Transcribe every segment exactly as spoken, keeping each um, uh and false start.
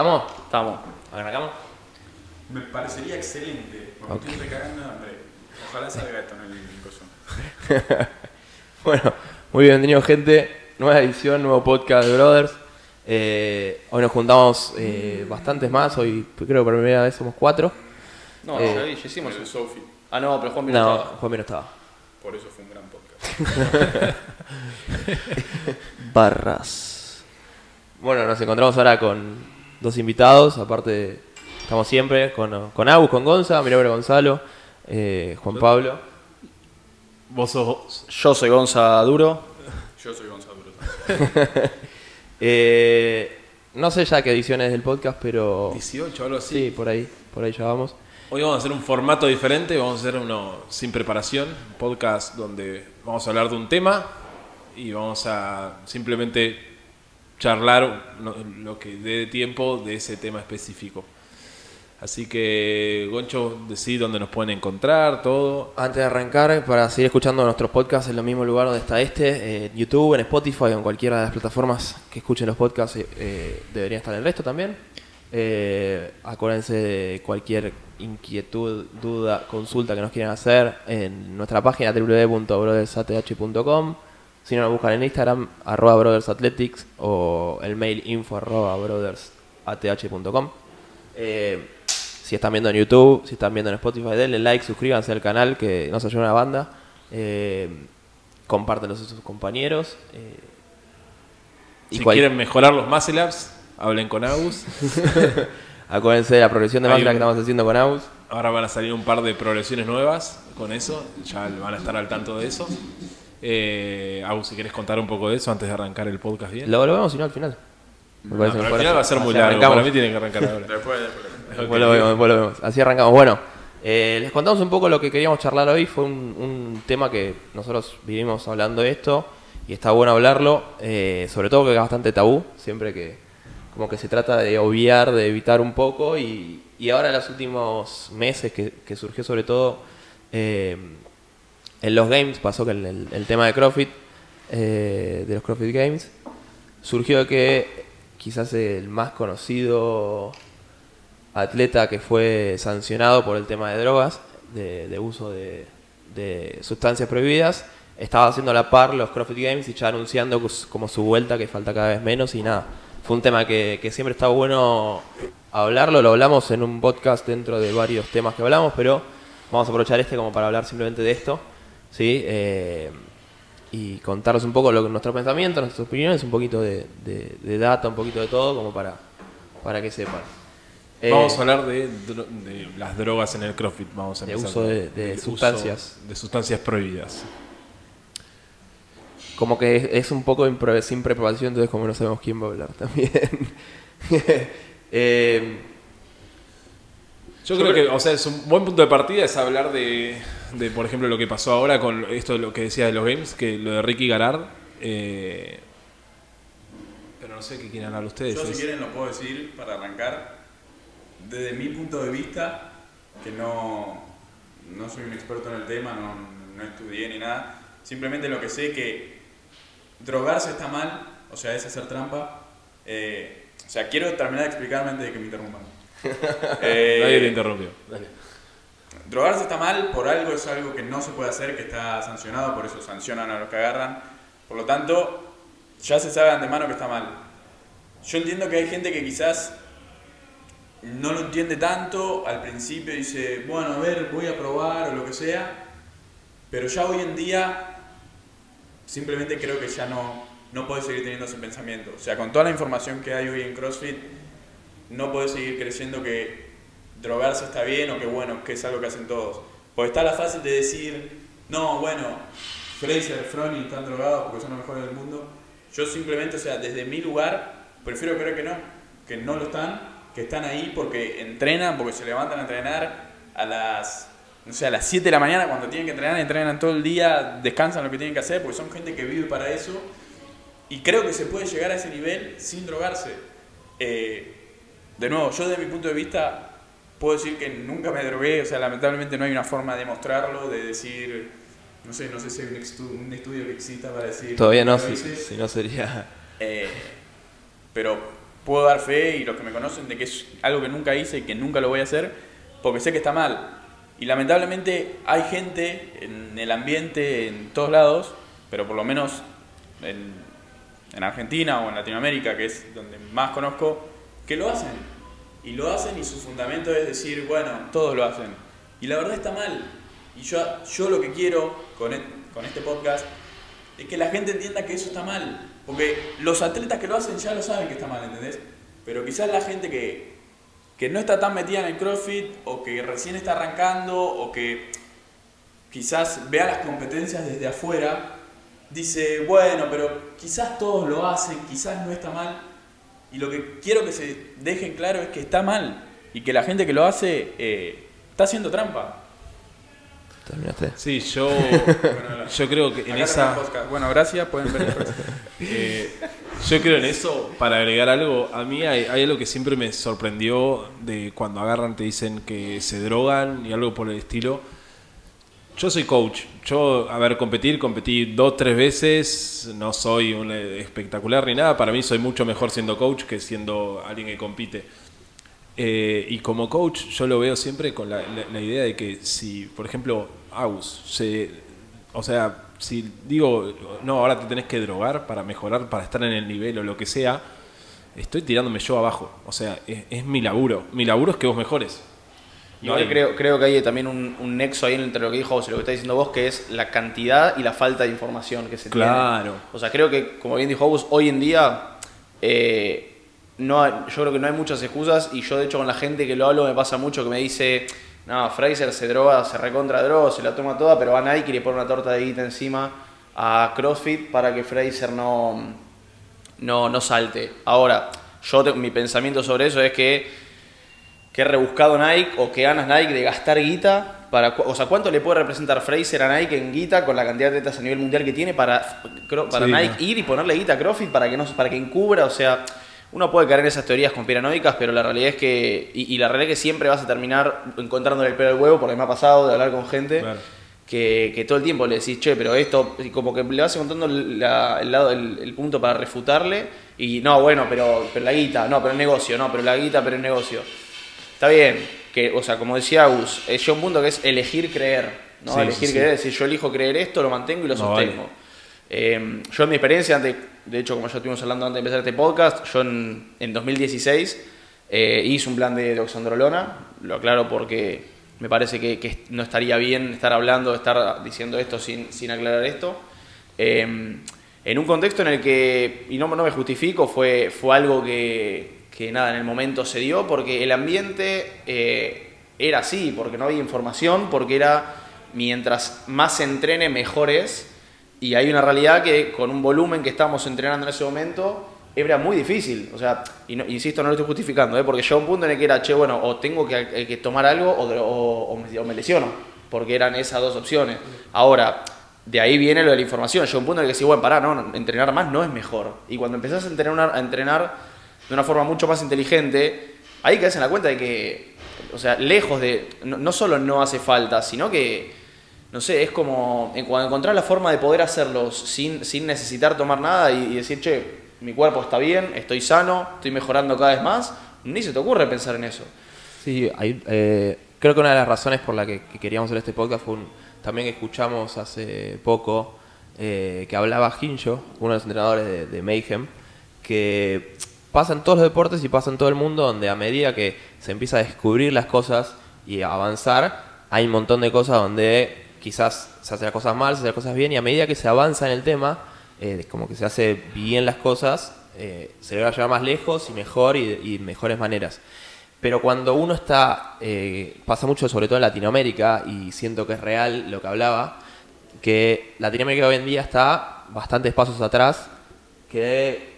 ¿Estamos? Estamos. ¿Arrancamos? Me parecería excelente, porque okay. Estoy recagando hambre. Ojalá salga esto en el coso. Bueno, muy bienvenido gente. Nueva edición, nuevo podcast de Brothers. Eh, hoy nos juntamos eh, bastantes más. Hoy creo que por primera vez somos cuatro. No, eh, ya, vi, ya hicimos el Sofi. Ah, no, pero Juan Miro no, estaba. No, Juan Miro estaba. Por eso fue un gran podcast. Barras. Bueno, nos encontramos ahora con... dos invitados, aparte estamos siempre con, con Agus, con Gonza, mi nombre es Gonzalo, eh, Juan Pablo. Vos sos... Yo soy Gonza Duro. Yo soy Gonza Duro. eh, no sé ya qué edición es del podcast, pero... dieciocho, algo así. Sí, por ahí, por ahí ya vamos. Hoy vamos a hacer un formato diferente, vamos a hacer uno sin preparación, un podcast donde vamos a hablar de un tema y vamos a simplemente... charlar lo que dé tiempo de ese tema específico. Así que, Goncho, decí dónde nos pueden encontrar, todo. Antes de arrancar, para seguir escuchando nuestros podcasts en los mismos lugares donde está este, eh, YouTube, en Spotify o en cualquiera de las plataformas que escuchen los podcasts, eh, debería estar el resto también. Eh, acuérdense de cualquier inquietud, duda, consulta que nos quieran hacer en nuestra página doble u doble u doble u punto brothers a t h punto com. Si no, nos buscan en Instagram, arroba brothersatletics o el mail info arroba brothersath punto com. Eh, si están viendo en YouTube, si están viendo en Spotify, denle like, suscríbanse al canal que nos ayuda una banda. Eh, compártenlo a sus compañeros. Eh, y si cual... quieren mejorar los muscle ups, hablen con Agus. Acuérdense de la progresión de mantra un... que estamos haciendo con Agus. Ahora van a salir un par de progresiones nuevas con eso, ya van a estar al tanto de eso. Eh, Agus, si quieres contar un poco de eso antes de arrancar el podcast bien. Lo, lo vemos si no al final. No, pero al final va a ser muy largo. Arrancamos. Para mí tiene que arrancar ahora. después, después. Okay. Después, lo vemos, después lo vemos. Así arrancamos. Bueno, eh, les contamos un poco lo que queríamos charlar hoy. Fue un, un tema que nosotros vivimos hablando de esto y está bueno hablarlo, eh, sobre todo que es bastante tabú. Siempre que como que se trata de obviar, de evitar un poco. Y, y ahora en los últimos meses que, que surgió sobre todo... Eh, en los games pasó que el, el, el tema de CrossFit, eh, de los CrossFit Games, surgió que quizás el más conocido atleta que fue sancionado por el tema de drogas, de, de uso de, de sustancias prohibidas, estaba haciendo a la par los CrossFit Games y ya anunciando como su vuelta, que falta cada vez menos y nada. Fue un tema que, que siempre está bueno hablarlo, lo hablamos en un podcast dentro de varios temas que hablamos, pero vamos a aprovechar este como para hablar simplemente de esto. Sí, eh, y contarles un poco lo, nuestro pensamiento, nuestras opiniones, un poquito de, de, de data, un poquito de todo, como para, para que sepan. Eh, vamos a hablar de, de las drogas en el CrossFit, vamos a empezar. De uso de, de, de sustancias. Uso de sustancias prohibidas. Como que es, es un poco impro, sin preparación, entonces como no sabemos quién va a hablar también. eh, Yo, Yo creo, creo que, o sea, es un buen punto de partida es hablar de, de, por ejemplo, lo que pasó ahora con esto de lo que decía de los games, que lo de Ricky Garard. Eh, pero no sé qué quieren hablar ustedes. Yo, si quieren, lo puedo decir para arrancar. Desde mi punto de vista, que no, no soy un experto en el tema, no, no estudié ni nada. Simplemente lo que sé es que drogarse está mal, o sea, es hacer trampa. Eh, o sea, quiero terminar de explicarme antes de que me interrumpan. eh, Nadie te interrumpió. Dale. Drogarse está mal, por algo es algo que no se puede hacer, que está sancionado, por eso sancionan a los que agarran. Por lo tanto, ya se sabe de antemano que está mal. Yo entiendo que hay gente que quizás no lo entiende tanto, al principio dice, bueno, a ver, voy a probar o lo que sea, pero ya hoy en día simplemente creo que ya no, no puedes seguir teniendo ese pensamiento. O sea, con toda la información que hay hoy en CrossFit, no podés seguir creyendo que drogarse está bien o que bueno, que es algo que hacen todos. Porque está la fácil de decir, no, bueno, Fraser Froning están drogados porque son los mejores del mundo. Yo simplemente, o sea, desde mi lugar, prefiero creer que no, que no lo están, que están ahí porque entrenan, porque se levantan a entrenar a las, no sé, a las siete de la mañana cuando tienen que entrenar, entrenan todo el día, descansan lo que tienen que hacer porque son gente que vive para eso. Y creo que se puede llegar a ese nivel sin drogarse. Eh, De nuevo, yo desde mi punto de vista puedo decir que nunca me drogué, o sea, lamentablemente no hay una forma de mostrarlo, de decir, no sé, no sé si hay un, estu- un estudio que exista para decir... Todavía no, si, si no sería... Eh, pero puedo dar fe, y los que me conocen, de que es algo que nunca hice y que nunca lo voy a hacer, porque sé que está mal. Y lamentablemente hay gente en el ambiente, en todos lados, pero por lo menos en, en Argentina o en Latinoamérica, que es donde más conozco, que lo hacen. Y lo hacen y su fundamento es decir, bueno, todos lo hacen. Y la verdad está mal. Y yo, yo lo que quiero con, el, con este podcast es que la gente entienda que eso está mal. Porque los atletas que lo hacen ya lo saben que está mal, ¿entendés? Pero quizás la gente que... que no está tan metida en el CrossFit, o que recién está arrancando, o que quizás vea las competencias desde afuera, dice, bueno, pero quizás todos lo hacen, quizás no está mal. Y lo que quiero que se dejen claro es que está mal, y que la gente que lo hace eh, está haciendo trampa. ¿Terminaste? Sí, yo, bueno, yo creo que en esa... Bueno, gracias, pueden ver después. eh, Yo creo en eso, para agregar algo, a mí hay, hay algo que siempre me sorprendió de cuando agarran, te dicen que se drogan y algo por el estilo. Yo soy coach, yo, a ver, competir, competí dos, tres veces, no soy un espectacular ni nada, para mí soy mucho mejor siendo coach que siendo alguien que compite. Eh, y como coach yo lo veo siempre con la, la, la idea de que si, por ejemplo, Agus, se, o sea... si digo, no, ahora te tenés que drogar para mejorar, para estar en el nivel o lo que sea, estoy tirándome yo abajo. O sea, es, es mi laburo. Mi laburo es que vos mejores. No hay... creo, creo que hay también un, un nexo ahí entre lo que dijo vos y lo que está diciendo vos, que es la cantidad y la falta de información que se claro. tiene. O sea, creo que, como bien dijo vos, hoy en día eh, no hay, yo creo que no hay muchas excusas, y yo de hecho con la gente que lo hablo me pasa mucho que me dice... No, Fraser se droga, se recontra droga, se la toma toda, pero va a Nike y le pone una torta de guita encima a CrossFit para que Fraser no, no, no salte. Ahora, yo te, mi pensamiento sobre eso es que que rebuscado Nike, o que ganas Nike de gastar guita para, o sea, ¿cuánto le puede representar Fraser a Nike en guita con la cantidad de atletas a nivel mundial que tiene para, para sí, Nike no. ir y ponerle guita a CrossFit para que no, para que encubra? O sea, uno puede caer en esas teorías conspiranoicas, pero la realidad es que... Y, y la realidad es que siempre vas a terminar encontrándole el pelo al huevo, porque me ha pasado de hablar con gente claro. que, que todo el tiempo le decís, che, pero esto... Y como que le vas encontrando la, el, lado, el, el punto para refutarle. Y no, bueno, pero, pero la guita, no, pero el negocio, no, pero la guita, pero el negocio. Está bien, que, o sea, como decía Agus, es un punto que es elegir creer, ¿no? Sí, elegir sí, creer, sí. Es decir, yo elijo creer esto, lo mantengo y lo no, sostengo. Vale. Eh, yo en mi experiencia, antes, de hecho como ya estuvimos hablando antes de empezar este podcast, yo en, en dos mil dieciséis eh, hice un plan de doxandrolona, lo aclaro porque me parece que, que no estaría bien estar hablando, estar diciendo esto sin, sin aclarar esto, eh, en un contexto en el que, y no, no me justifico, fue, fue algo que, que nada, en el momento se dio porque el ambiente eh, era así, porque no había información, porque era mientras más se entrene mejor es. Y hay una realidad que con un volumen que estábamos entrenando en ese momento era muy difícil. O sea, y no, insisto, no lo estoy justificando, ¿eh? Porque llegó un punto en el que era, che, bueno, o tengo que, que tomar algo o, o, o, me, o me lesiono, porque eran esas dos opciones. Ahora, de ahí viene lo de la información. Llegó un punto en el que decís, bueno, pará, no, entrenar más no es mejor. Y cuando empezás a entrenar, a entrenar de una forma mucho más inteligente, ahí caes en la cuenta de que, o sea, lejos de, no, no solo no hace falta, sino que... No sé, es como encontrar la forma de poder hacerlos sin, sin necesitar tomar nada y, y decir, che, mi cuerpo está bien, estoy sano, estoy mejorando cada vez más. Ni se te ocurre pensar en eso. Sí, hay, eh, creo que una de las razones por la que, que queríamos hacer este podcast fue un, también que escuchamos hace poco eh, que hablaba Hinjo, uno de los entrenadores de, de Mayhem, que pasa en todos los deportes y pasa en todo el mundo, donde a medida que se empieza a descubrir las cosas y a avanzar, hay un montón de cosas donde... quizás se hacen las cosas mal, se hacen las cosas bien, y a medida que se avanza en el tema, eh, como que se hace bien las cosas, eh, se le va a llevar más lejos y mejor y, y mejores maneras. Pero cuando uno está, eh, pasa mucho sobre todo en Latinoamérica, y siento que es real lo que hablaba, que Latinoamérica hoy en día está bastantes pasos atrás que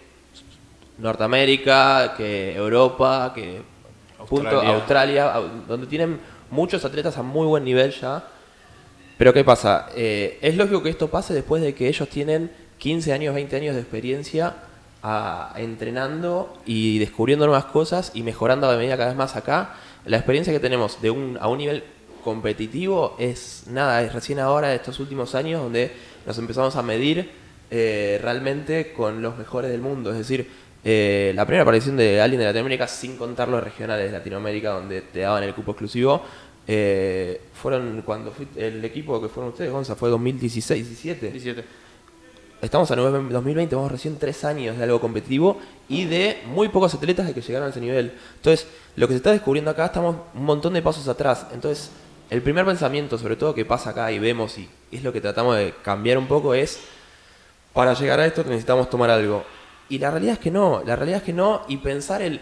Norteamérica, que Europa, que Australia, punto, Australia, donde tienen muchos atletas a muy buen nivel ya. Pero ¿qué pasa? Eh, es lógico que esto pase después de que ellos tienen quince años, veinte años de experiencia a, entrenando y descubriendo nuevas cosas y mejorando de medida cada vez más acá. La experiencia que tenemos de un, a un nivel competitivo es nada, es recién ahora, estos últimos años, donde nos empezamos a medir eh, realmente con los mejores del mundo. Es decir, Eh, la primera aparición de alguien de Latinoamérica, sin contar los regionales de Latinoamérica donde te daban el cupo exclusivo, eh, fueron cuando fui, el equipo que fueron ustedes, Gonza, fue dos mil dieciséis, diecisiete. Estamos a dos mil veinte, vamos recién tres años de algo competitivo y de muy pocos atletas de que llegaron a ese nivel. Entonces, lo que se está descubriendo acá, estamos un montón de pasos atrás. Entonces, el primer pensamiento, sobre todo, que pasa acá y vemos y es lo que tratamos de cambiar un poco es, para llegar a esto necesitamos tomar algo. Y la realidad es que no, la realidad es que no, y pensar el,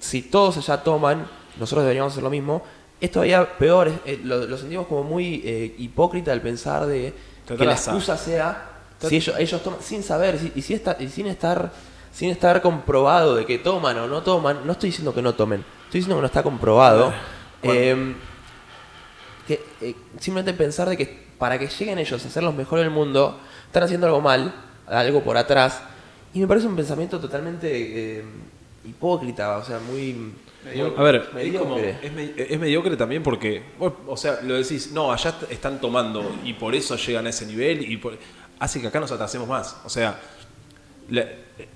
si todos allá toman, nosotros deberíamos hacer lo mismo, es todavía peor, es, eh, lo, lo sentimos como muy eh, hipócrita al pensar de Total que la excusa sea, Total. si ellos, ellos toman, sin saber, si, y, si está, y sin estar sin estar comprobado de que toman o no toman, no estoy diciendo que no tomen, estoy diciendo que no está comprobado, bueno. eh, que, eh, simplemente pensar de que para que lleguen ellos a ser los mejores del mundo, están haciendo algo mal, algo por atrás. Y me parece un pensamiento totalmente eh, hipócrita, o sea, muy... Mediocre. A ver, mediocre. Es, como, es, me, es mediocre también porque, bueno, o sea, lo decís, no, allá están tomando y por eso llegan a ese nivel y por, hace que acá nos atrasemos más. O sea, la,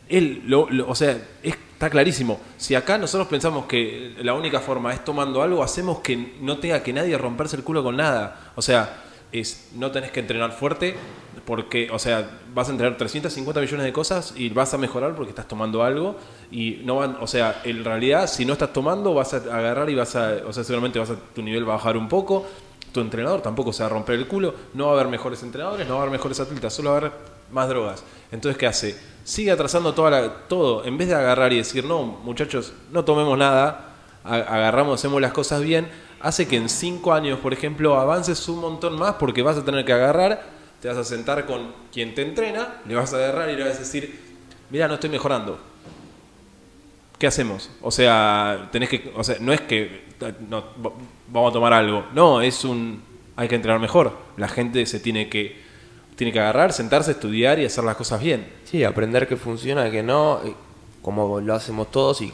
él, lo, lo, o sea es, está clarísimo. Si acá nosotros pensamos que la única forma es tomando algo, hacemos que no tenga que nadie romperse el culo con nada. O sea, es no tenés que entrenar fuerte porque, o sea, vas a entrenar trescientos cincuenta millones de cosas y vas a mejorar porque estás tomando algo y no van, o sea, en realidad si no estás tomando vas a agarrar y vas a, o sea, seguramente vas a, tu nivel va a bajar un poco, tu entrenador tampoco se va a romper el culo, no va a haber mejores entrenadores, no va a haber mejores atletas, solo va a haber más drogas. Entonces, ¿qué hace? Sigue atrasando toda la, todo, en vez de agarrar y decir, no, muchachos, no tomemos nada, agarramos, hacemos las cosas bien, hace que en cinco años, por ejemplo, avances un montón más porque vas a tener que agarrar, te vas a sentar con quien te entrena, le vas a agarrar y le vas a decir, mirá, no estoy mejorando. ¿Qué hacemos? O sea, tenés que, o sea, no es que no, vamos a tomar algo. No, es un, hay que entrenar mejor. La gente se tiene que, tiene que agarrar, sentarse, estudiar y hacer las cosas bien. Sí, aprender que funciona, que no, como lo hacemos todos y,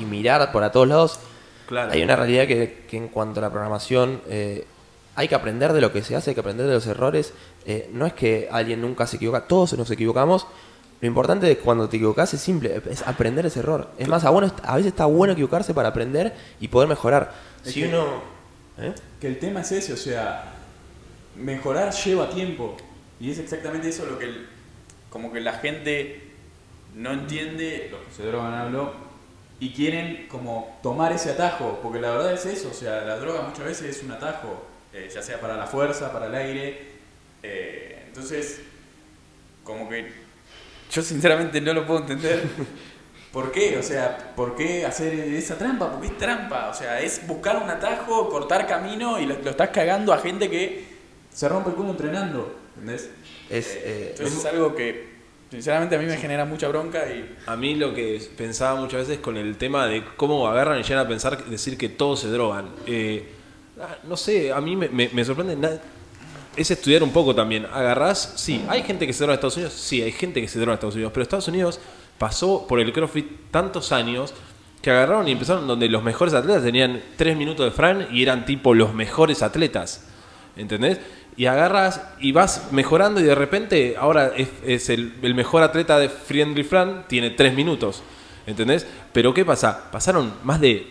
y mirar por a todos lados. Claro. Hay una realidad que, que en cuanto a la programación, eh, hay que aprender de lo que se hace, hay que aprender de los errores. Eh, no es que alguien nunca se equivoca, todos nos equivocamos. Lo importante es cuando te equivocas es simple, es aprender ese error. Es más, a, bueno, a veces está bueno equivocarse para aprender y poder mejorar. Es si que, uno... ¿eh? Que el tema es ese, o sea, mejorar lleva tiempo. Y es exactamente eso lo que el, como que la gente no entiende, los que se drogan habló, y quieren como tomar ese atajo, porque la verdad es eso, o sea, la droga muchas veces es un atajo. Eh, ya sea para la fuerza, para el aire, eh, entonces como que yo sinceramente no lo puedo entender. ¿Por qué? O sea, ¿por qué hacer esa trampa? Porque es trampa, o sea, es buscar un atajo, cortar camino y lo, lo estás cagando a gente que se rompe el culo entrenando, ¿entendés? Es, eh, entonces es, es algo que sinceramente a mí me genera mucha bronca. Y a mí lo que pensaba muchas veces con el tema de cómo agarran y llegan a pensar, decir que todos se drogan, eh, no sé, a mí me, me, me sorprende. Es estudiar un poco también. Agarrás, sí, hay gente que se droga en Estados Unidos. Sí, hay gente que se droga en Estados Unidos. Pero Estados Unidos pasó por el CrossFit tantos años que agarraron y empezaron donde los mejores atletas tenían tres minutos de Fran y eran tipo los mejores atletas. ¿Entendés? Y agarras y vas mejorando y de repente ahora es, es el, el mejor atleta de Friendly Fran, tiene tres minutos. ¿Entendés? Pero ¿qué pasa? Pasaron más de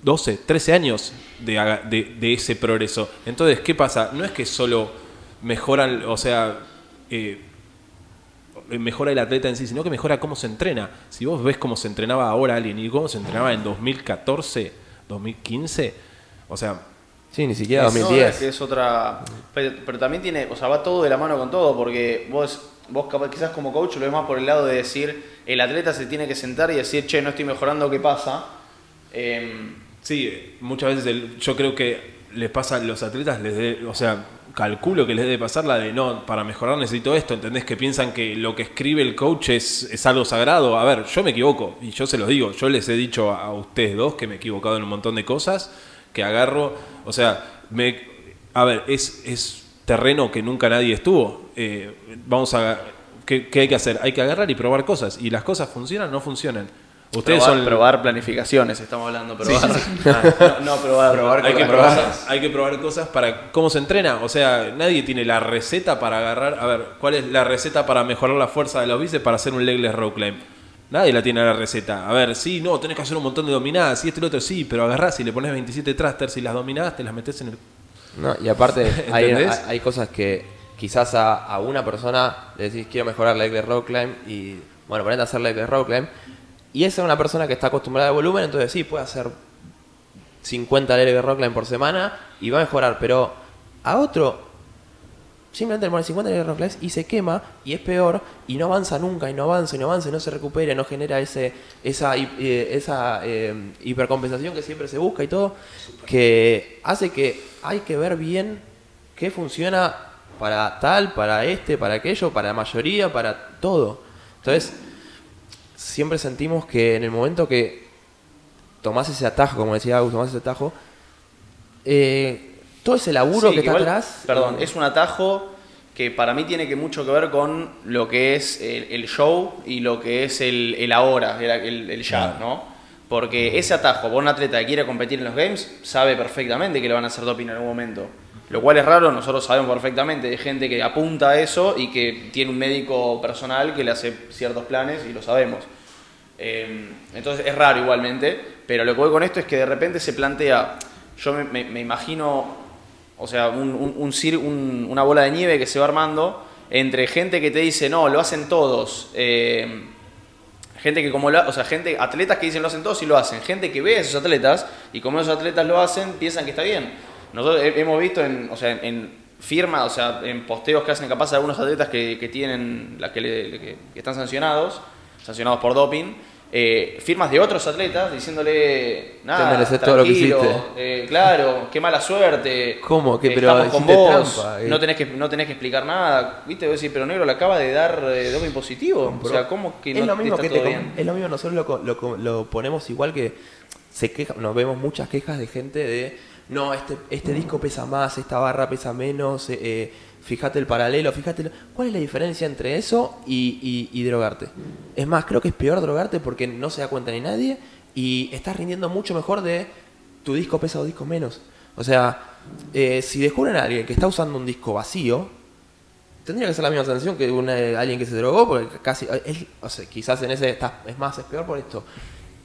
doce, trece años de, de, de ese progreso. Entonces, ¿qué pasa? No es que solo mejoran, o sea, eh, mejora el atleta en sí, sino que mejora cómo se entrena. Si vos ves cómo se entrenaba ahora alguien y cómo se entrenaba en dos mil catorce, dos mil quince, o sea... Sí, ni siquiera dos mil diez. Es, es otra... Pero, pero también tiene, o sea, va todo de la mano con todo, porque vos... Vos quizás como coach lo ves más por el lado de decir, el atleta se tiene que sentar y decir, che, no estoy mejorando, ¿qué pasa? Eh, Sí, muchas veces el, yo creo que les pasa a los atletas, les de, o sea, calculo que les debe pasar la de no, para mejorar necesito esto, ¿entendés? Que piensan que lo que escribe el coach es, es algo sagrado. A ver, yo me equivoco y yo se los digo, yo les he dicho a, a ustedes dos que me he equivocado en un montón de cosas, que agarro, o sea, me, a ver, es, es terreno que nunca nadie estuvo. Eh, vamos a, ¿qué, qué hay que hacer? Hay que agarrar y probar cosas y las cosas funcionan o no funcionan. Ustedes probar, son probar planificaciones, estamos hablando probar. Sí, sí, sí. Ah, no, no probar, probar hay que probar cosas, hay que probar cosas para cómo se entrena, o sea, nadie tiene la receta para agarrar, a ver, ¿cuál es la receta para mejorar la fuerza de los bíceps para hacer un legless row climb? Nadie la tiene la receta. A ver, sí, no, tenés que hacer un montón de dominadas, sí, este y lo otro, sí, pero agarrás y le pones veintisiete thrusters y las dominadas te las metés en el... No, y aparte hay, hay cosas que quizás a, a una persona le decís quiero mejorar la leg de rock climb y bueno, ponete a hacer leg de rock climb y esa es una persona que está acostumbrada al volumen, entonces sí, puede hacer cincuenta leg de rock climb por semana y va a mejorar, pero a otro simplemente le pone cincuenta leg de rock climb y se quema y es peor y no avanza nunca y no avanza y no avanza y no se recupera, no genera ese esa, eh, esa eh, hipercompensación que siempre se busca y todo, que hace que hay que ver bien qué funciona para tal, para este, para aquello, para la mayoría, para todo. Entonces, siempre sentimos que en el momento que tomás ese atajo, como decía Agus, tomás ese atajo, eh, todo ese laburo sí, que, que igual, está atrás... Perdón, es un atajo que para mí tiene que mucho que ver con lo que es el, el show y lo que es el, el ahora, el, el, el ya, ¿no? Porque ese atajo, por un atleta que quiera competir en los games, sabe perfectamente que le van a hacer doping en algún momento. Lo cual es raro, nosotros sabemos perfectamente de gente que apunta a eso y que tiene un médico personal que le hace ciertos planes y lo sabemos. Eh, entonces es raro igualmente, pero lo que voy con esto es que de repente se plantea, yo me, me, me imagino, o sea, un, un, un, un, una bola de nieve que se va armando entre gente que te dice, no, lo hacen todos, eh, gente que como lo, o sea, gente, atletas que dicen lo hacen todos y lo hacen. Gente que ve a esos atletas y como esos atletas lo hacen, piensan que está bien. Nosotros hemos visto en, o sea, en firmas, o sea, en posteos que hacen capaz algunos atletas que, que tienen, la que, le, que, que están sancionados, sancionados por doping, eh, firmas de otros atletas diciéndole, nada, te mereces todo lo que hiciste. Eh, claro, qué mala suerte. ¿Cómo? ¿Qué? Pero estamos con vos, trampa, eh. no tenés que no tenés que explicar nada, viste, voy a decir, pero negro le acaba de dar eh, doping positivo, no, o sea, ¿cómo que no es lo mismo que te con, es lo mismo, nosotros lo, lo, lo ponemos igual que se queja, nos vemos muchas quejas de gente de no, este, este disco pesa más, esta barra pesa menos, eh, eh, fíjate el paralelo, fíjate... Lo... ¿Cuál es la diferencia entre eso y, y, y drogarte? Es más, creo que es peor drogarte porque no se da cuenta ni nadie y estás rindiendo mucho mejor de tu disco pesa o disco menos. O sea, eh, si descubren a alguien que está usando un disco vacío, tendría que ser la misma sanción que una, alguien que se drogó porque casi... Es, o sea, quizás en ese... Está, es más, es peor por esto.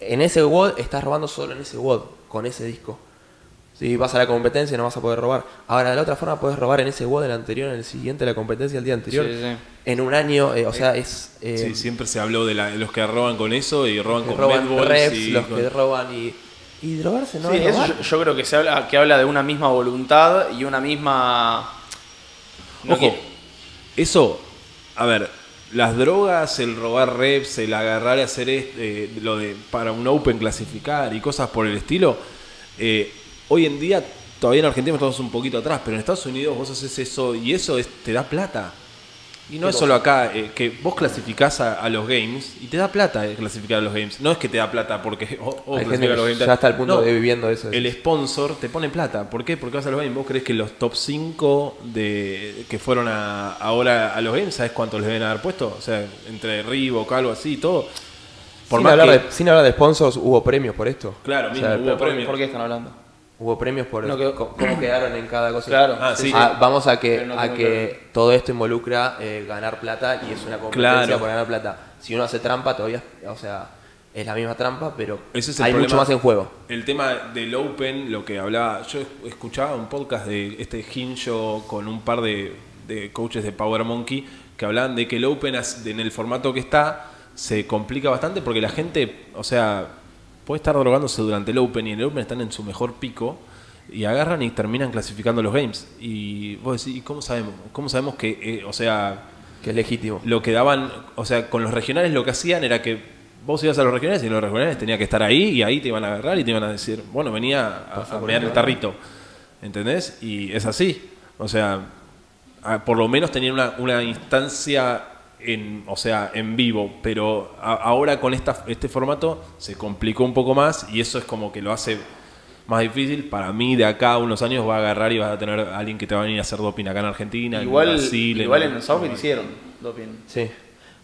En ese W O D estás robando solo en ese W O D, con ese disco. Si vas a la competencia no vas a poder robar. Ahora, de la otra forma, podés robar en ese W O D del anterior, en el siguiente, la competencia del día anterior. Sí, sí. En un año, eh, o sea, es... Eh, sí, siempre se habló de la, los que roban con eso y roban con medballs. Reps, y los con... que roban y... Y drogarse, ¿no? Sí, es eso yo, yo creo que se habla que habla de una misma voluntad y una misma... No, ojo, que... eso... A ver, las drogas, el robar reps, el agarrar y hacer este, eh, lo de para un open clasificar y cosas por el estilo... Eh, Hoy en día, todavía en Argentina estamos un poquito atrás, pero en Estados Unidos vos haces eso y eso es, te da plata. Y no es solo acá, eh, que vos clasificás a, a los games y te da plata eh, clasificar a los games. No es que te da plata porque oh, oh, hay gente a los games. Ya está al punto no, de viviendo eso. Es. El sponsor te pone plata. ¿Por qué? Porque vas a los games. ¿Vos crees que los top cinco de, que fueron a, ahora a los games, sabés cuántos les deben haber puesto? O sea, entre Reebok, algo así, todo. Por sin, más hablar que... de, sin hablar de sponsors, hubo premios por esto. Claro, mismo, o sea, hubo premios. ¿Por qué están hablando? Hubo premios por no, que, cómo quedaron en cada cosa. Claro, ah, sí, ah, sí. Vamos a que, no a que claro. Todo esto involucra eh, ganar plata y es una competencia claro. Por ganar plata. Si uno hace trampa, todavía, o sea, es la misma trampa, pero ese es el hay problema. Mucho más en juego. El tema del Open, lo que hablaba, yo escuchaba un podcast de este Hincho con un par de, de coaches de Power Monkey que hablaban de que el Open en el formato que está se complica bastante porque la gente, o sea... puede estar drogándose durante el Open y en el Open están en su mejor pico y agarran y terminan clasificando los games. Y vos decís, ¿y cómo sabemos? ¿Cómo sabemos que, eh, o sea... que es legítimo? Lo que daban, o sea, con los regionales lo que hacían era que vos ibas a los regionales y los regionales tenían que estar ahí y ahí te iban a agarrar y te iban a decir, bueno, venía a, a mear el tarrito. ¿Entendés? Y es así. O sea, a, por lo menos tenían una, una instancia... En, o sea, en vivo, pero a, ahora con esta, este formato se complicó un poco más y eso es como que lo hace más difícil. Para mí, de acá a unos años va a agarrar y vas a tener a alguien que te va a venir a hacer doping acá en Argentina, igual, en Brasil. Igual en, en el South hicieron doping. Sí,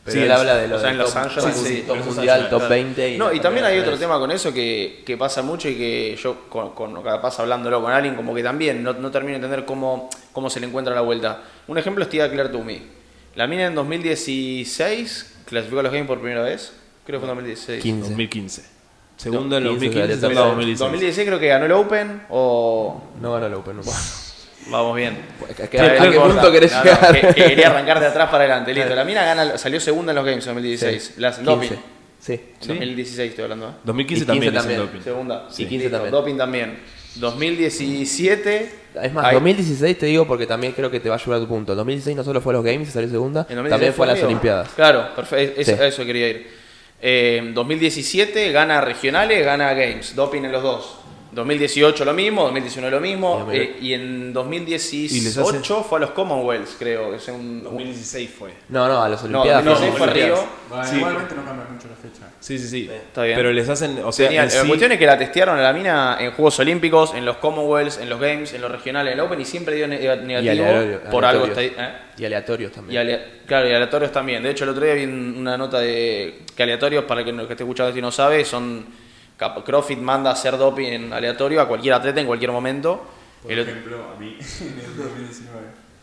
pero sí, él es, habla de los Los Ángeles, top mundial, top claro. veinte. Y no, y también hay otro tema con eso que, que pasa mucho y que yo, con, con, capaz hablándolo con alguien, como que también no, no termino de entender cómo, cómo se le encuentra la vuelta. Un ejemplo es Tía Claire Toomey. La mina en dos mil dieciséis clasificó a los games por primera vez, creo que fue en dos mil dieciséis. quince. dos mil quince. Segundo en dos mil quince, segundo en dos mil dieciséis. dos mil dieciséis creo que ganó el Open o... No ganó el Open, no. Vamos bien. ¿A qué, ¿A qué punto querés no, llegar? No, que, que quería arrancar de atrás para adelante. Listo, la mina gana, salió segunda en los Games en dos mil dieciséis. Sí. Las doping. Sí. dos mil dieciséis estoy hablando. ¿eh? dos mil quince también. también. Doping. Segunda. Sí. Y quince listo, también. Doping también. dos mil diecisiete. Es más, hay... dos mil dieciséis te digo porque también creo que te va a ayudar a tu punto. dos mil dieciséis no solo fue a los Games y salió segunda, también fue a las Olimpiadas. Claro, perfecto. Eso, sí. A eso quería ir. Eh, dos mil diecisiete gana regionales, gana Games. Doping en los dos. dos mil dieciocho lo mismo, dos mil diecinueve lo mismo, yeah, eh, y en dos mil dieciocho fue a los Commonwealths, creo. Es un... dos mil dieciséis fue. No, no, a las Olimpiadas. No, dos mil dieciséis fue a Río. Bueno, sí. Igualmente no cambian mucho la fecha. Sí, sí, sí. Está bien. Pero les hacen... O sea, tenía, la sí. cuestión es que la testearon a la mina en Juegos Olímpicos, en los Commonwealths, en los Games, en los regionales, en el Open, y siempre dio negativo. Y aleatorios. Por aleatorios. Algo está, ¿eh? Y aleatorios también. Y alea, claro, y aleatorios también. De hecho, el otro día vi una nota de que aleatorios, para el que esté escuchando y no sabe, son... CrossFit manda a hacer doping aleatorio a cualquier atleta en cualquier momento. Por el ejemplo, otro... a mí en el dos mil diecinueve.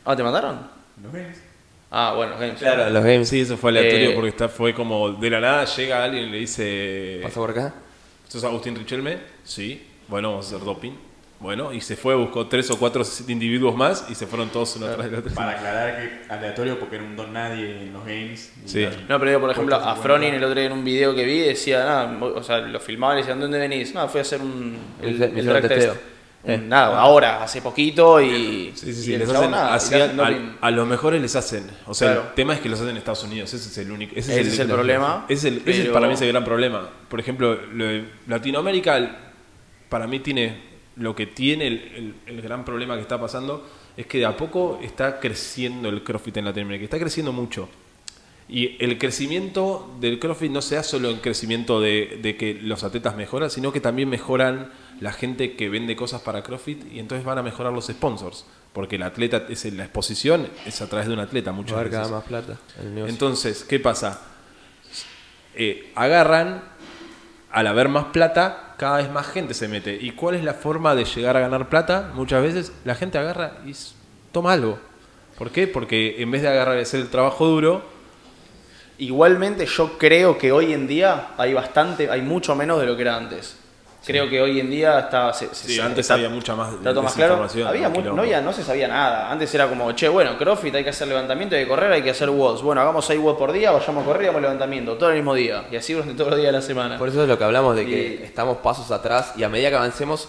¿Ah, te mandaron? Los Games. Ah, bueno, los Games. Claro, los Games sí, eso fue aleatorio eh... porque está, fue como de la nada llega alguien y le dice... ¿Pasa por acá? ¿Sos Agustín Richelme? Sí. Bueno, vamos a hacer doping. Bueno, y se fue, buscó tres o cuatro individuos más y se fueron todos uno atrás del otro. Para aclarar que aleatorio porque era un don nadie en los Games. Sí. No, pero digo, por ejemplo, a Froning el otro día en un video que vi decía, nada, o sea, lo filmaban y decían, ¿dónde venís? No, fui a hacer un... El, el, el drag test. Un, eh. Nada, ahora, hace poquito y... Sí, sí, sí. Y les hacen, nada, hacían, a, a los mejores les hacen. O sea, claro. El tema es que los hacen en Estados Unidos. Ese es el único... Ese, ese es el, es el problema. Ese es, el, pero... ese es para mí ese gran problema. Por ejemplo, lo de Latinoamérica para mí tiene... Lo que tiene el, el, el gran problema que está pasando es que de a poco está creciendo el CrossFit en Latinoamérica, está creciendo mucho. Y el crecimiento del CrossFit no se da solo en crecimiento de, de que los atletas mejoran, sino que también mejoran la gente que vende cosas para CrossFit y entonces van a mejorar los sponsors. Porque el atleta, es en la exposición es a través de un atleta muchas veces. Va a haber cada más plata en el negocio. Entonces, ¿qué pasa? Eh, agarran... Al haber más plata, cada vez más gente se mete. ¿Y cuál es la forma de llegar a ganar plata? Muchas veces la gente agarra y toma algo. ¿Por qué? Porque en vez de agarrar y hacer el trabajo duro... Igualmente yo creo que hoy en día hay bastante, hay mucho menos de lo que era antes. Creo sí. que hoy en día está... Se, se, sí, se, antes está, había mucha más, más claro. Había mu- no, había, no se sabía nada. Antes era como, che, bueno, CrossFit, hay que hacer levantamiento, hay que correr, hay que hacer watts. Bueno, hagamos seis watts por día, vayamos a correr y hagamos levantamiento. Todo el mismo día. Y así durante todos los días de la semana. Por eso es lo que hablamos de que y... estamos pasos atrás y a medida que avancemos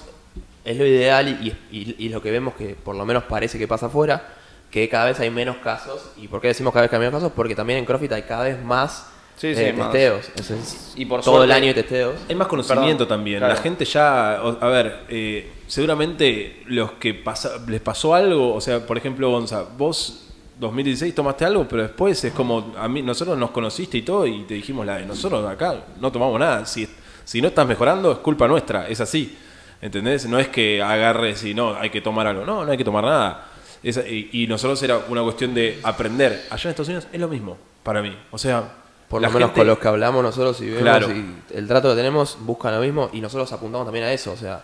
es lo ideal y, y, y lo que vemos que por lo menos parece que pasa afuera, que cada vez hay menos casos. ¿Y por qué decimos cada vez que hay menos casos? Porque también en CrossFit hay cada vez más... Sí, sí, eh, testeos. Es, y por todo suerte, el año de testeos. Hay más conocimiento. Perdón, también. Claro. La gente ya, a ver, eh, seguramente los que pasa, les pasó algo, o sea, por ejemplo, Gonza, vos dos mil dieciséis tomaste algo, pero después es como, a mí, nosotros nos conociste y todo, y te dijimos, la de nosotros acá no tomamos nada. Si, si no estás mejorando, es culpa nuestra, es así. ¿Entendés? No es que agarres y no, hay que tomar algo. No, no hay que tomar nada. Es, y, y nosotros era una cuestión de aprender. Allá en Estados Unidos es lo mismo, para mí. O sea... Por lo menos gente, con los que hablamos nosotros y vemos claro. y el trato que tenemos buscan lo mismo y nosotros apuntamos también a eso. O sea,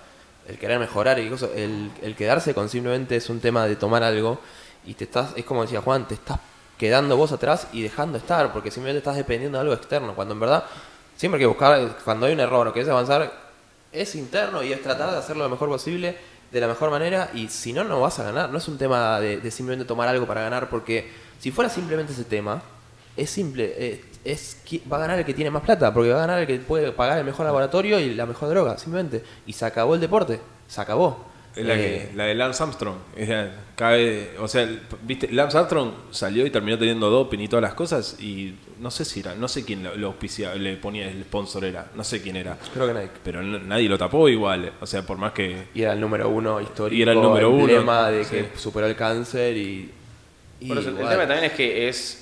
el querer mejorar y cosas, el, el quedarse con simplemente es un tema de tomar algo y te estás, es como decía Juan, te estás quedando vos atrás y dejando estar porque simplemente estás dependiendo de algo externo. Cuando en verdad, siempre hay que buscar, cuando hay un error o querés avanzar, es interno y es tratar de hacerlo lo mejor posible, de la mejor manera y si no, no vas a ganar. No es un tema de, de simplemente tomar algo para ganar porque si fuera simplemente ese tema, es simple. Eh, Es que va a ganar el que tiene más plata, porque va a ganar el que puede pagar el mejor laboratorio y la mejor droga, simplemente. Y se acabó el deporte, se acabó. La, eh, que, la de Lance Armstrong. Cabe, o sea, viste, Lance Armstrong salió y terminó teniendo doping y todas las cosas. Y no sé si era, no sé quién lo, lo auspiciaba, le ponía el sponsor, era, no sé quién era. Creo que Nike. Pero no, nadie lo tapó igual, o sea, por más que. Y era el número uno histórico. Y era el número uno. El problema de que sí. superó el cáncer y. y Por eso, el tema también es que es.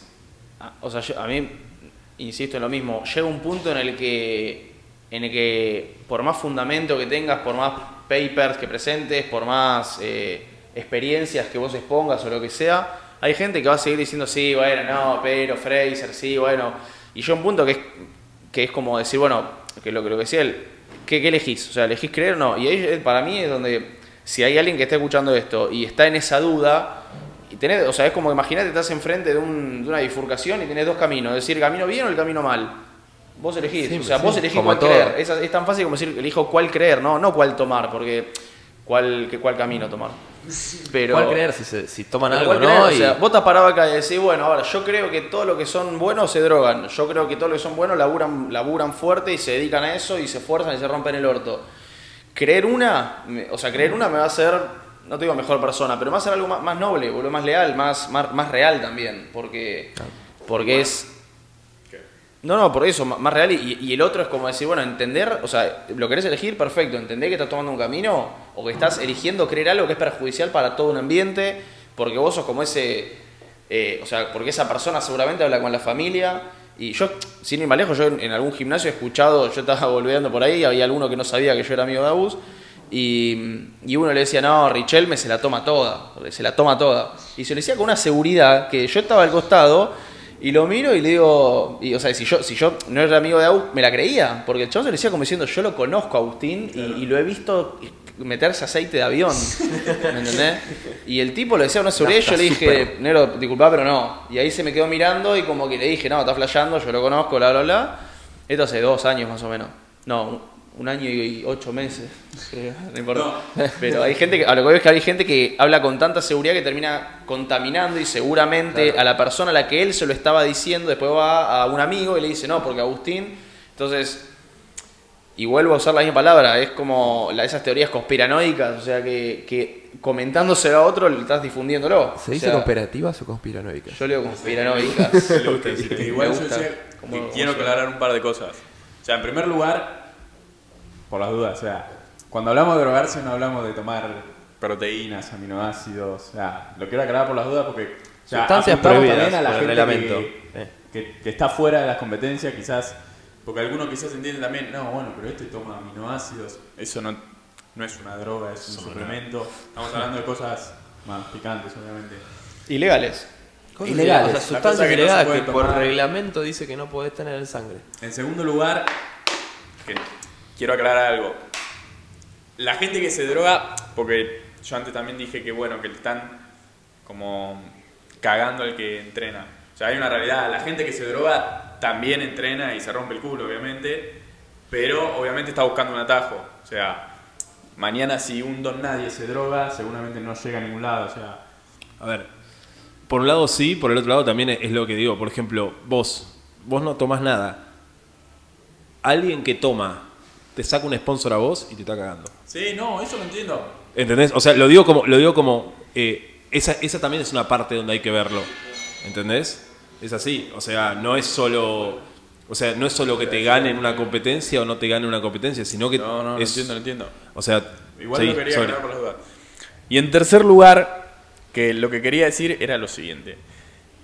O sea, yo, a mí. Insisto en lo mismo, llega un punto en el que en el que por más fundamento que tengas, por más papers que presentes, por más eh, experiencias que vos expongas o lo que sea, hay gente que va a seguir diciendo sí, bueno, no, pero Fraser, sí, bueno. Y llega un punto que es, que es como decir, bueno, que lo que lo que decía él, ¿qué, ¿qué elegís? O sea, ¿elegís creer o no? Y ahí para mí es donde, si hay alguien que está escuchando esto y está en esa duda... Y tenés, o sea, es como que imagínate, estás enfrente de, un, de una bifurcación y tenés dos caminos, es decir, ¿el camino bien o el camino mal? Vos elegís, sí, o sea, sí. vos elegís como cuál todo. creer. Es, es tan fácil como decir, elijo cuál creer, no, no cuál tomar, porque cuál, que, cuál camino tomar. Pero, ¿cuál creer si, se, si toman algo, no? Creer, y... O sea, vos te parabas acá y decís, bueno, ahora yo creo que todos los que son buenos se drogan, yo creo que todos los que son buenos laburan, laburan fuerte y se dedican a eso y se esfuerzan y se rompen el orto. Creer una, o sea, creer una me va a hacer, no te digo mejor persona, pero me va a hacer algo más, más noble, boludo, más leal, más, más, más real también, porque, porque bueno. es... No, no, por eso, más real. Y, y el otro es como decir, bueno, entender, o sea, lo querés elegir, perfecto, entender que estás tomando un camino o que estás eligiendo creer algo que es perjudicial para todo un ambiente, porque vos sos como ese, eh, o sea, porque esa persona seguramente habla con la familia. Y yo, sin ir más lejos, yo en algún gimnasio he escuchado, yo estaba volviendo por ahí, había alguno que no sabía que yo era amigo de Abus, y, y uno le decía, no, Richelme se la toma toda, se la toma toda. Y se lo decía con una seguridad que yo estaba al costado... Y lo miro y le digo, y, o sea, si yo, si yo no era amigo de Agustín, me la creía, porque el chabón se le decía como diciendo, yo lo conozco a Agustín, claro. y, y lo he visto meterse aceite de avión, ¿me entendés? Y el tipo lo decía, no sé, yo le dije, Nero, disculpá, pero no. Y ahí se me quedó mirando y como que le dije, no, está flasheando, yo lo conozco, bla, bla, bla. Esto hace dos años más o menos. No, un año y ocho meses, creo, no importa. No. Pero hay gente que, a lo que veo es que hay gente que habla con tanta seguridad que termina contaminando y seguramente claro. a la persona a la que él se lo estaba diciendo, después va a un amigo y le dice, no, porque Agustín, entonces, y vuelvo a usar la misma palabra, es como la, esas teorías conspiranoicas, o sea, que, que comentándoselo a otro, le estás difundiéndolo. ¿Se dice o sea, conspirativas o conspiranoicas? Yo leo conspiranoicas. Sí, le gusta, sí, sí, igual me gusta. Decir, como, quiero aclarar un par de cosas. O sea, en primer lugar... Por las dudas, o sea, cuando hablamos de drogarse no hablamos de tomar proteínas, aminoácidos, o sea, lo quiero aclarar por las dudas porque... O sea, sustancias prohibidas a la gente que, eh. que, que está fuera de las competencias, quizás, porque algunos quizás entienden también, no, bueno, pero este toma aminoácidos, eso no, no es una droga, es un no, suplemento, no. Estamos hablando de cosas más picantes, obviamente. Ilegales. Cosas ilegales, ilegales. O sea, sustancias que ilegales no que tomar. Por reglamento dice que no podés tener en sangre. En segundo lugar, que... Quiero aclarar algo. La gente que se droga, porque yo antes también dije que bueno, que le están como cagando al que entrena. O sea, hay una realidad. La gente que se droga también entrena y se rompe el culo, obviamente. Pero obviamente está buscando un atajo. O sea, mañana si un don nadie se droga, seguramente no llega a ningún lado. O sea, a ver. Por un lado sí, por el otro lado también es lo que digo. Por ejemplo, vos, vos no tomás nada. Alguien que toma... te saca un sponsor a vos y te está cagando. Sí, no, eso lo entiendo. ¿Entendés? O sea, lo digo como... Lo digo como eh, esa, esa también es una parte donde hay que verlo. ¿Entendés? Es así. O sea, no es solo... O sea, no es solo que te gane en una competencia o no te gane en una competencia, sino que... No, no, es, lo entiendo, lo entiendo. O sea... Igual sí, lo quería ganar por las dudas. Y en tercer lugar, que lo que quería decir era lo siguiente.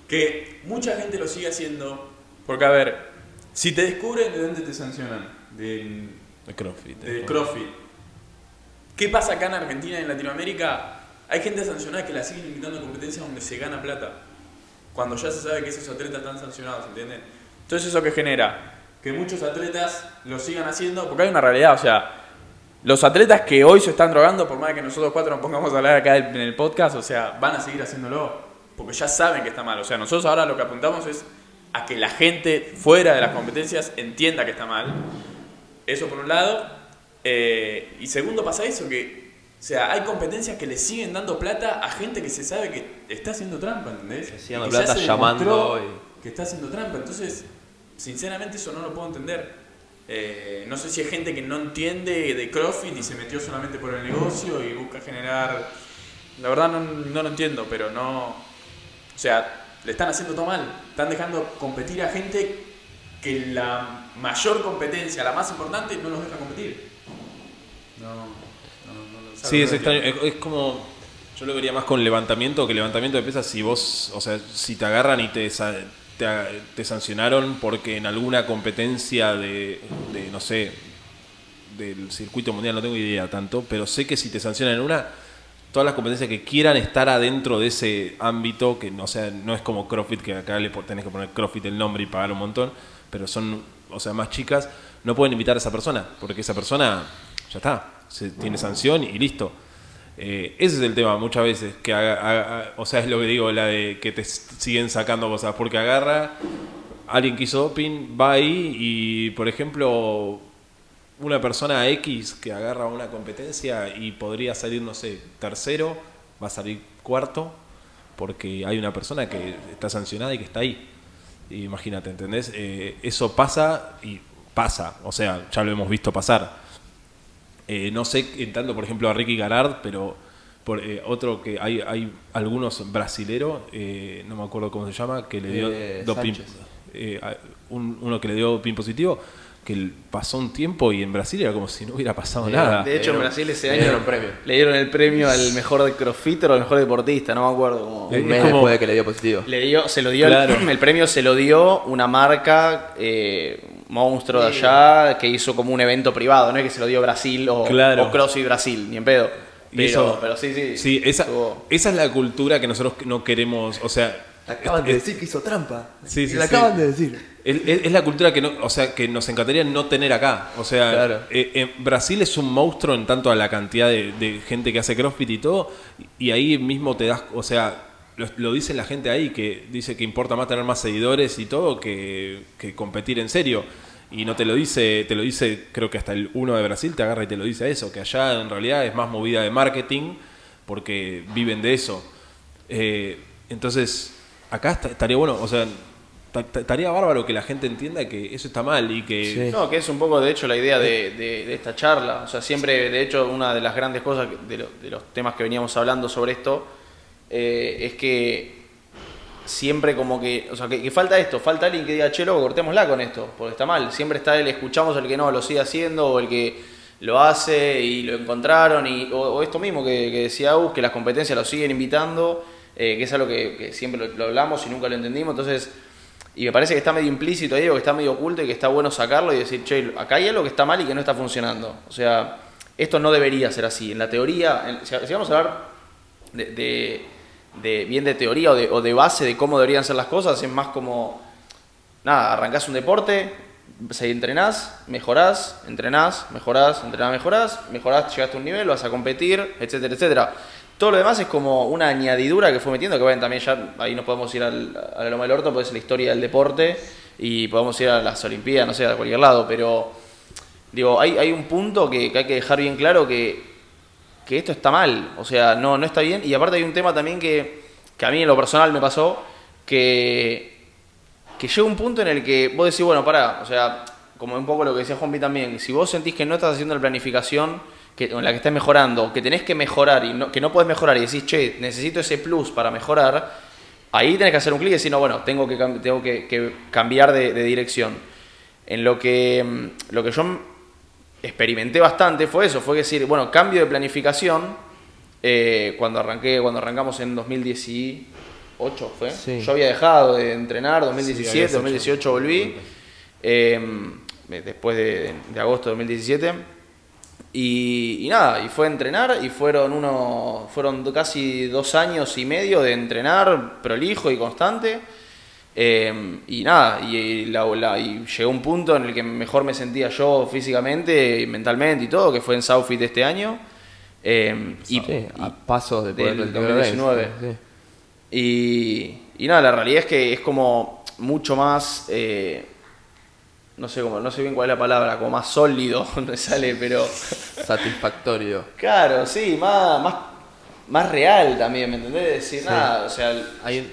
Que mucha gente lo sigue haciendo porque, a ver, si te descubren, ¿de dónde te sancionan? De... De CrossFit. De CrossFit. ¿Qué pasa acá en Argentina y en Latinoamérica? Hay gente sancionada que la siguen invitando a competencias donde se gana plata. Cuando ya se sabe que esos atletas están sancionados, ¿entienden? Entonces, ¿eso qué genera? Que muchos atletas lo sigan haciendo, porque hay una realidad, o sea, los atletas que hoy se están drogando, por más que nosotros cuatro nos pongamos a hablar acá en el podcast, o sea, van a seguir haciéndolo, porque ya saben que está mal. O sea, nosotros ahora lo que apuntamos es a que la gente fuera de las competencias entienda que está mal. Eso por un lado. Eh, y segundo, pasa eso, que o sea, hay competencias que le siguen dando plata a gente que se sabe que está haciendo trampa, ¿entendés? Que sigan plata llamando. Y... Que está haciendo trampa. Entonces, sinceramente, eso no lo puedo entender. Eh, no sé si hay gente que no entiende de CrossFit y se metió solamente por el negocio y busca generar... La verdad no, no lo entiendo, pero no... O sea, le están haciendo todo mal. Están dejando competir a gente que la... mayor competencia, la más importante, no los deja competir. No, no, no lo sabe. Sí, es extraño. Es, es como, yo lo vería más con levantamiento, que levantamiento de pesas, si vos, o sea, si te agarran y te, te, te sancionaron porque en alguna competencia de, de, no sé, del circuito mundial, no tengo idea tanto, pero sé que si te sancionan en una, todas las competencias que quieran estar adentro de ese ámbito, que no, o sea, no es como CrossFit, que acá le tenés que poner CrossFit el nombre y pagar un montón, pero son... o sea, más chicas, no pueden invitar a esa persona, porque esa persona ya está, se tiene sanción y listo. Eh, ese es el tema muchas veces, que haga, haga, o sea, es lo que digo, la de que te siguen sacando cosas, porque agarra, alguien que hizo doping va ahí y, por ejemplo, una persona X que agarra una competencia y podría salir, no sé, tercero, va a salir cuarto porque hay una persona que está sancionada y que está ahí. Imagínate, ¿entendés? Eh, eso pasa y pasa, o sea, ya lo hemos visto pasar. Eh, no sé en tanto, por ejemplo, a Ricky Garard, pero por, eh, otro que hay, hay algunos brasileros, eh, no me acuerdo cómo se llama, que le dio eh, doping, eh, un, uno que le dio doping positivo, que pasó un tiempo y en Brasil era como si no hubiera pasado eh, nada. De hecho, pero, en Brasil ese año dieron premio. Le dieron el premio al mejor crossfitter o al mejor deportista, no me acuerdo. Como un mes como, después de que le dio positivo. Le dio, se lo dio claro. el, el premio se lo dio una marca, eh, monstruo de allá, que hizo como un evento privado, no es que se lo dio Brasil o, claro. o Cross y Brasil, ni en pedo. Pero, eso, pero sí, sí. sí esa, estuvo... esa es la cultura que nosotros no queremos, o sea... Acaban de decir que hizo trampa. Sí, sí, la acaban sí. de decir. Es, es, es la cultura que no, o sea, que nos encantaría no tener acá. O sea, claro. eh, eh, Brasil es un monstruo en tanto a la cantidad de, de gente que hace CrossFit y todo. Y ahí mismo te das, o sea, lo, lo dice la gente ahí que dice que importa más tener más seguidores y todo que, que competir en serio. Y no te lo dice, te lo dice, creo que hasta el uno de Brasil te agarra y te lo dice eso, que allá en realidad es más movida de marketing porque viven de eso. Eh, entonces. Acá estaría bueno, o sea, estaría bárbaro que la gente entienda que eso está mal y que... Sí. No, que es un poco, de hecho, la idea de, de, de esta charla. O sea, siempre, de hecho, una de las grandes cosas, de, lo, de los temas que veníamos hablando sobre esto, eh, es que siempre como que... O sea, que, que falta esto, falta alguien que diga, che, loco, cortémosla con esto, porque está mal. Siempre está el escuchamos al que no, lo sigue haciendo, o el que lo hace y lo encontraron, y o, o esto mismo que, que decía Agus, que las competencias lo siguen invitando... Eh, que es algo que, que siempre lo, lo hablamos y nunca lo entendimos, entonces, y me parece que está medio implícito ahí, o que está medio oculto, y que está bueno sacarlo y decir, che, acá hay algo que está mal y que no está funcionando. O sea, esto no debería ser así. En la teoría, en, si, si vamos a hablar de, de, de bien de teoría o de, o de base de cómo deberían ser las cosas, es más como, nada, arrancás un deporte, se entrenás, mejorás, entrenás, mejorás, entrenás, mejorás, mejorás, llegaste a un nivel, vas a competir, etcétera, etcétera. Todo lo demás es como una añadidura que fue metiendo, que bueno, también ya ahí nos podemos ir al, a la Loma del Orto, porque es la historia del deporte, y podemos ir a las Olimpiadas, no sé, a cualquier lado, pero digo, hay, hay un punto que, que hay que dejar bien claro que, que esto está mal, o sea, no, no está bien, y aparte hay un tema también que, que a mí en lo personal me pasó, que, que llega un punto en el que vos decís, bueno, pará, o sea, como un poco lo que decía Juanpi también, si vos sentís que no estás haciendo la planificación... Que, en la que estás mejorando, que tenés que mejorar y no, que no podés mejorar y decís, che, necesito ese plus para mejorar, ahí tenés que hacer un clic y decir, no, bueno, tengo que, tengo que, que cambiar de, de dirección. En lo que, lo que yo experimenté bastante fue eso, fue decir, bueno, cambio de planificación, eh, cuando arranqué, cuando arrancamos en dos mil dieciocho fue, sí. Yo había dejado de entrenar, dos mil diecisiete, sí, dos mil dieciocho volví, eh, después de, de agosto de dos mil diecisiete... Y, y nada, y fue a entrenar y fueron uno fueron casi dos años y medio de entrenar prolijo y constante. Eh, y nada, y, y, la, la, y llegó un punto en el que mejor me sentía yo físicamente, mentalmente y todo, que fue en Southfit este año. Eh, sí, y, a pasos de poder del dos mil diecinueve. Sí. Y, y nada, la realidad es que es como mucho más... Eh, No sé cómo, no sé bien cuál es la palabra, como más sólido me sale, pero... Satisfactorio. Claro, sí, más, más, más real también, ¿me entendés? Decir, sí. Nada, o sea, ahí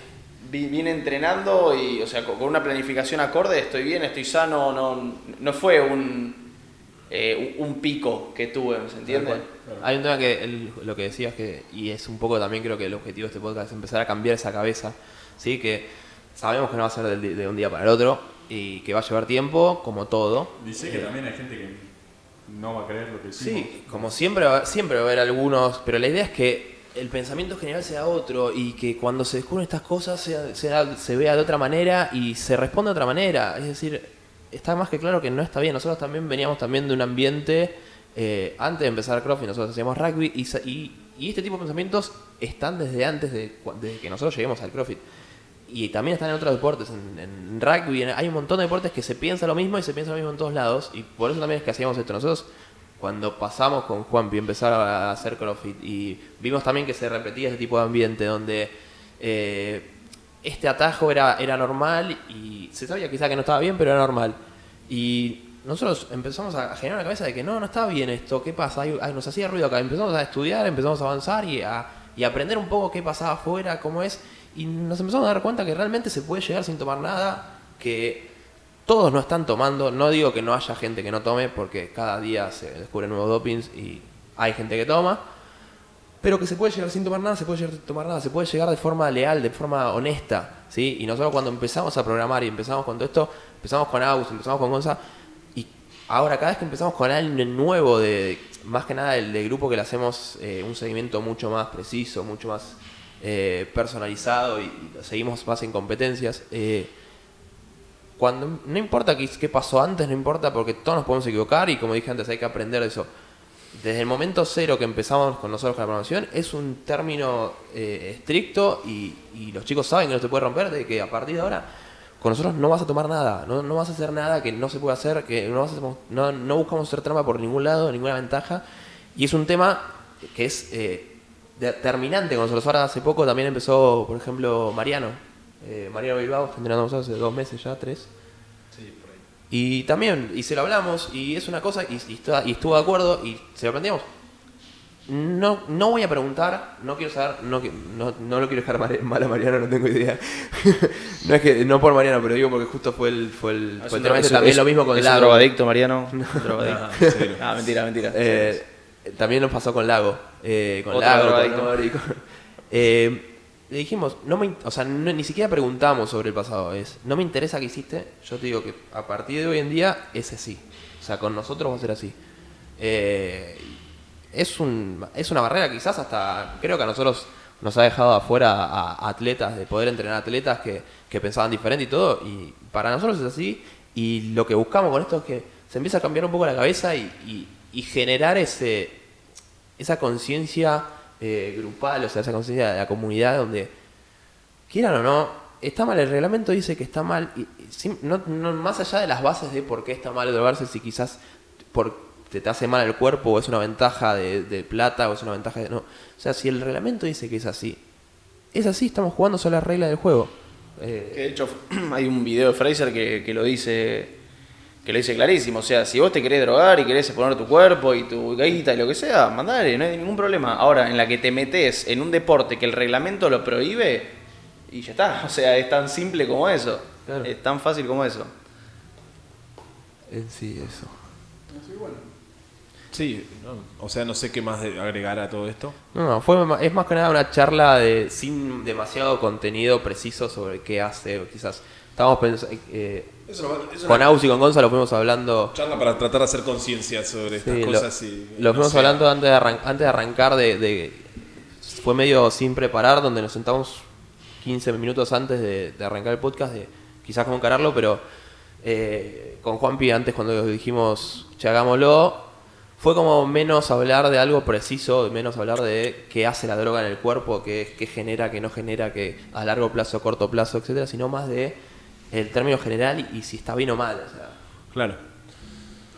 vine entrenando y, o sea, con una planificación acorde, estoy bien, estoy sano, no, no fue un, eh, un pico que tuve, ¿me entiende? Hay un tema que el, lo que decías, que y es un poco también creo que el objetivo de este podcast, es empezar a cambiar esa cabeza, ¿sí? Que sabemos que no va a ser de, de un día para el otro, y que va a llevar tiempo, como todo. Dice que eh, también hay gente que no va a creer lo que hicimos. Sí, como siempre va, siempre va a haber algunos, pero la idea es que el pensamiento general sea otro y que cuando se descubren estas cosas sea, sea, se vea de otra manera y se responda de otra manera. Es decir, está más que claro que no está bien. Nosotros también veníamos también de un ambiente, eh, antes de empezar CrossFit, nosotros hacíamos rugby y, y, y este tipo de pensamientos están desde antes de, desde que nosotros lleguemos al CrossFit. Y también están en otros deportes, en, en rugby, en, hay un montón de deportes que se piensa lo mismo y se piensa lo mismo en todos lados. Y por eso también es que hacíamos esto. Nosotros, cuando pasamos con Juanpi, empezar a hacer CrossFit y vimos también que se repetía ese tipo de ambiente donde eh, este atajo era, era normal y se sabía quizá que no estaba bien, pero era normal. Y nosotros empezamos a generar una cabeza de que no, no está bien esto, ¿qué pasa? Ay, ay, nos hacía ruido acá. Empezamos a estudiar, empezamos a avanzar y a y aprender un poco qué pasaba afuera, cómo es. Y nos empezamos a dar cuenta que realmente se puede llegar sin tomar nada, que todos no están tomando. No digo que no haya gente que no tome, porque cada día se descubren nuevos dopings y hay gente que toma. Pero que se puede llegar sin tomar nada, se puede llegar sin tomar nada, se puede llegar de forma leal, de forma honesta, ¿sí? Y nosotros cuando empezamos a programar y empezamos con todo esto, empezamos con Agus, empezamos con Gonza, y ahora cada vez que empezamos con alguien nuevo, de más que nada el de grupo que le hacemos eh, un seguimiento mucho más preciso, mucho más eh, personalizado, y, y seguimos más en competencias. Eh, cuando no importa qué, qué pasó antes, no importa, porque todos nos podemos equivocar y como dije antes, hay que aprender de eso. Desde el momento cero que empezamos con nosotros con la programación, es un término eh, estricto y, y los chicos saben que no se puede romper, de que a partir de ahora con nosotros no vas a tomar nada, no, no vas a hacer nada que no se pueda hacer, que no, vas a, no, no buscamos hacer trampa por ningún lado, ninguna ventaja. Y es un tema que es eh, determinante con nosotros. Ahora hace poco también empezó, por ejemplo, Mariano, eh, Mariano Bilbao, está entrenando nosotros hace dos meses ya, tres. Y también, y se lo hablamos, y es una cosa, y, y, está, y estuvo de acuerdo, y se lo planteamos. No, no voy a preguntar, no quiero saber, no, no, no lo quiero dejar mal a Mariano, no tengo idea. No es que, no por Mariano, pero digo porque justo fue el, fue el, fue el tema. También lo mismo con Lago. ¿Es drogadicto, Mariano? No, drogadicto. Ah, no, mentira, mentira. Eh, también nos pasó con Lago. Eh, con Otra Lago, drogadicto. Con Nori, con, eh, le dijimos, no me, o sea, no, ni siquiera preguntamos sobre el pasado. Es, no me interesa qué hiciste, yo te digo que a partir de hoy en día, ese sí. O sea, con nosotros va a ser así. Eh, es, un, es una barrera quizás hasta, creo que a nosotros nos ha dejado afuera a, a atletas, de poder entrenar atletas que, que pensaban diferente y todo. Y para nosotros es así. Y lo que buscamos con esto es que se empiece a cambiar un poco la cabeza y, y, y generar ese esa conciencia... Eh, grupal, o sea, esa conciencia de la comunidad donde, quieran o no, está mal, el reglamento dice que está mal, y, y sin, no, no, más allá de las bases de por qué está mal drogarse, si quizás por, te, te hace mal el cuerpo o es una ventaja de, de plata o es una ventaja de... No. O sea, si el reglamento dice que es así, es así, estamos jugando solo las reglas del juego. Eh, de hecho, hay un video de Fraser que, que lo dice... que lo dice clarísimo, o sea, si vos te querés drogar y querés exponer tu cuerpo y tu gaita y lo que sea, mandale, no hay ningún problema. Ahora, en la que te metés en un deporte que el reglamento lo prohíbe, y ya está, o sea, es tan simple como eso, claro. Es tan fácil como eso. En sí, eso. Sí, bueno. Sí, no, o sea, no sé qué más agregar a todo esto. No, no, fue, es más que nada una charla de sin demasiado contenido preciso sobre qué hace, o quizás... Estábamos pensando, eh, eso, eso con Aus y con Gonza lo fuimos hablando. Charla para tratar de hacer conciencia sobre sí, estas cosas. Lo, y, lo no fuimos sea. hablando antes de, arran- antes de arrancar. De, de, fue medio sin preparar, donde nos sentamos quince minutos antes de, de arrancar el podcast, de quizás con encararlo, pero eh, con Juanpi antes cuando dijimos, che, hagámoslo, fue como menos hablar de algo preciso, menos hablar de qué hace la droga en el cuerpo, qué, qué genera, qué no genera, qué a largo plazo, corto plazo, etcétera, sino más de... el término general y si está bien o mal, o sea. Claro.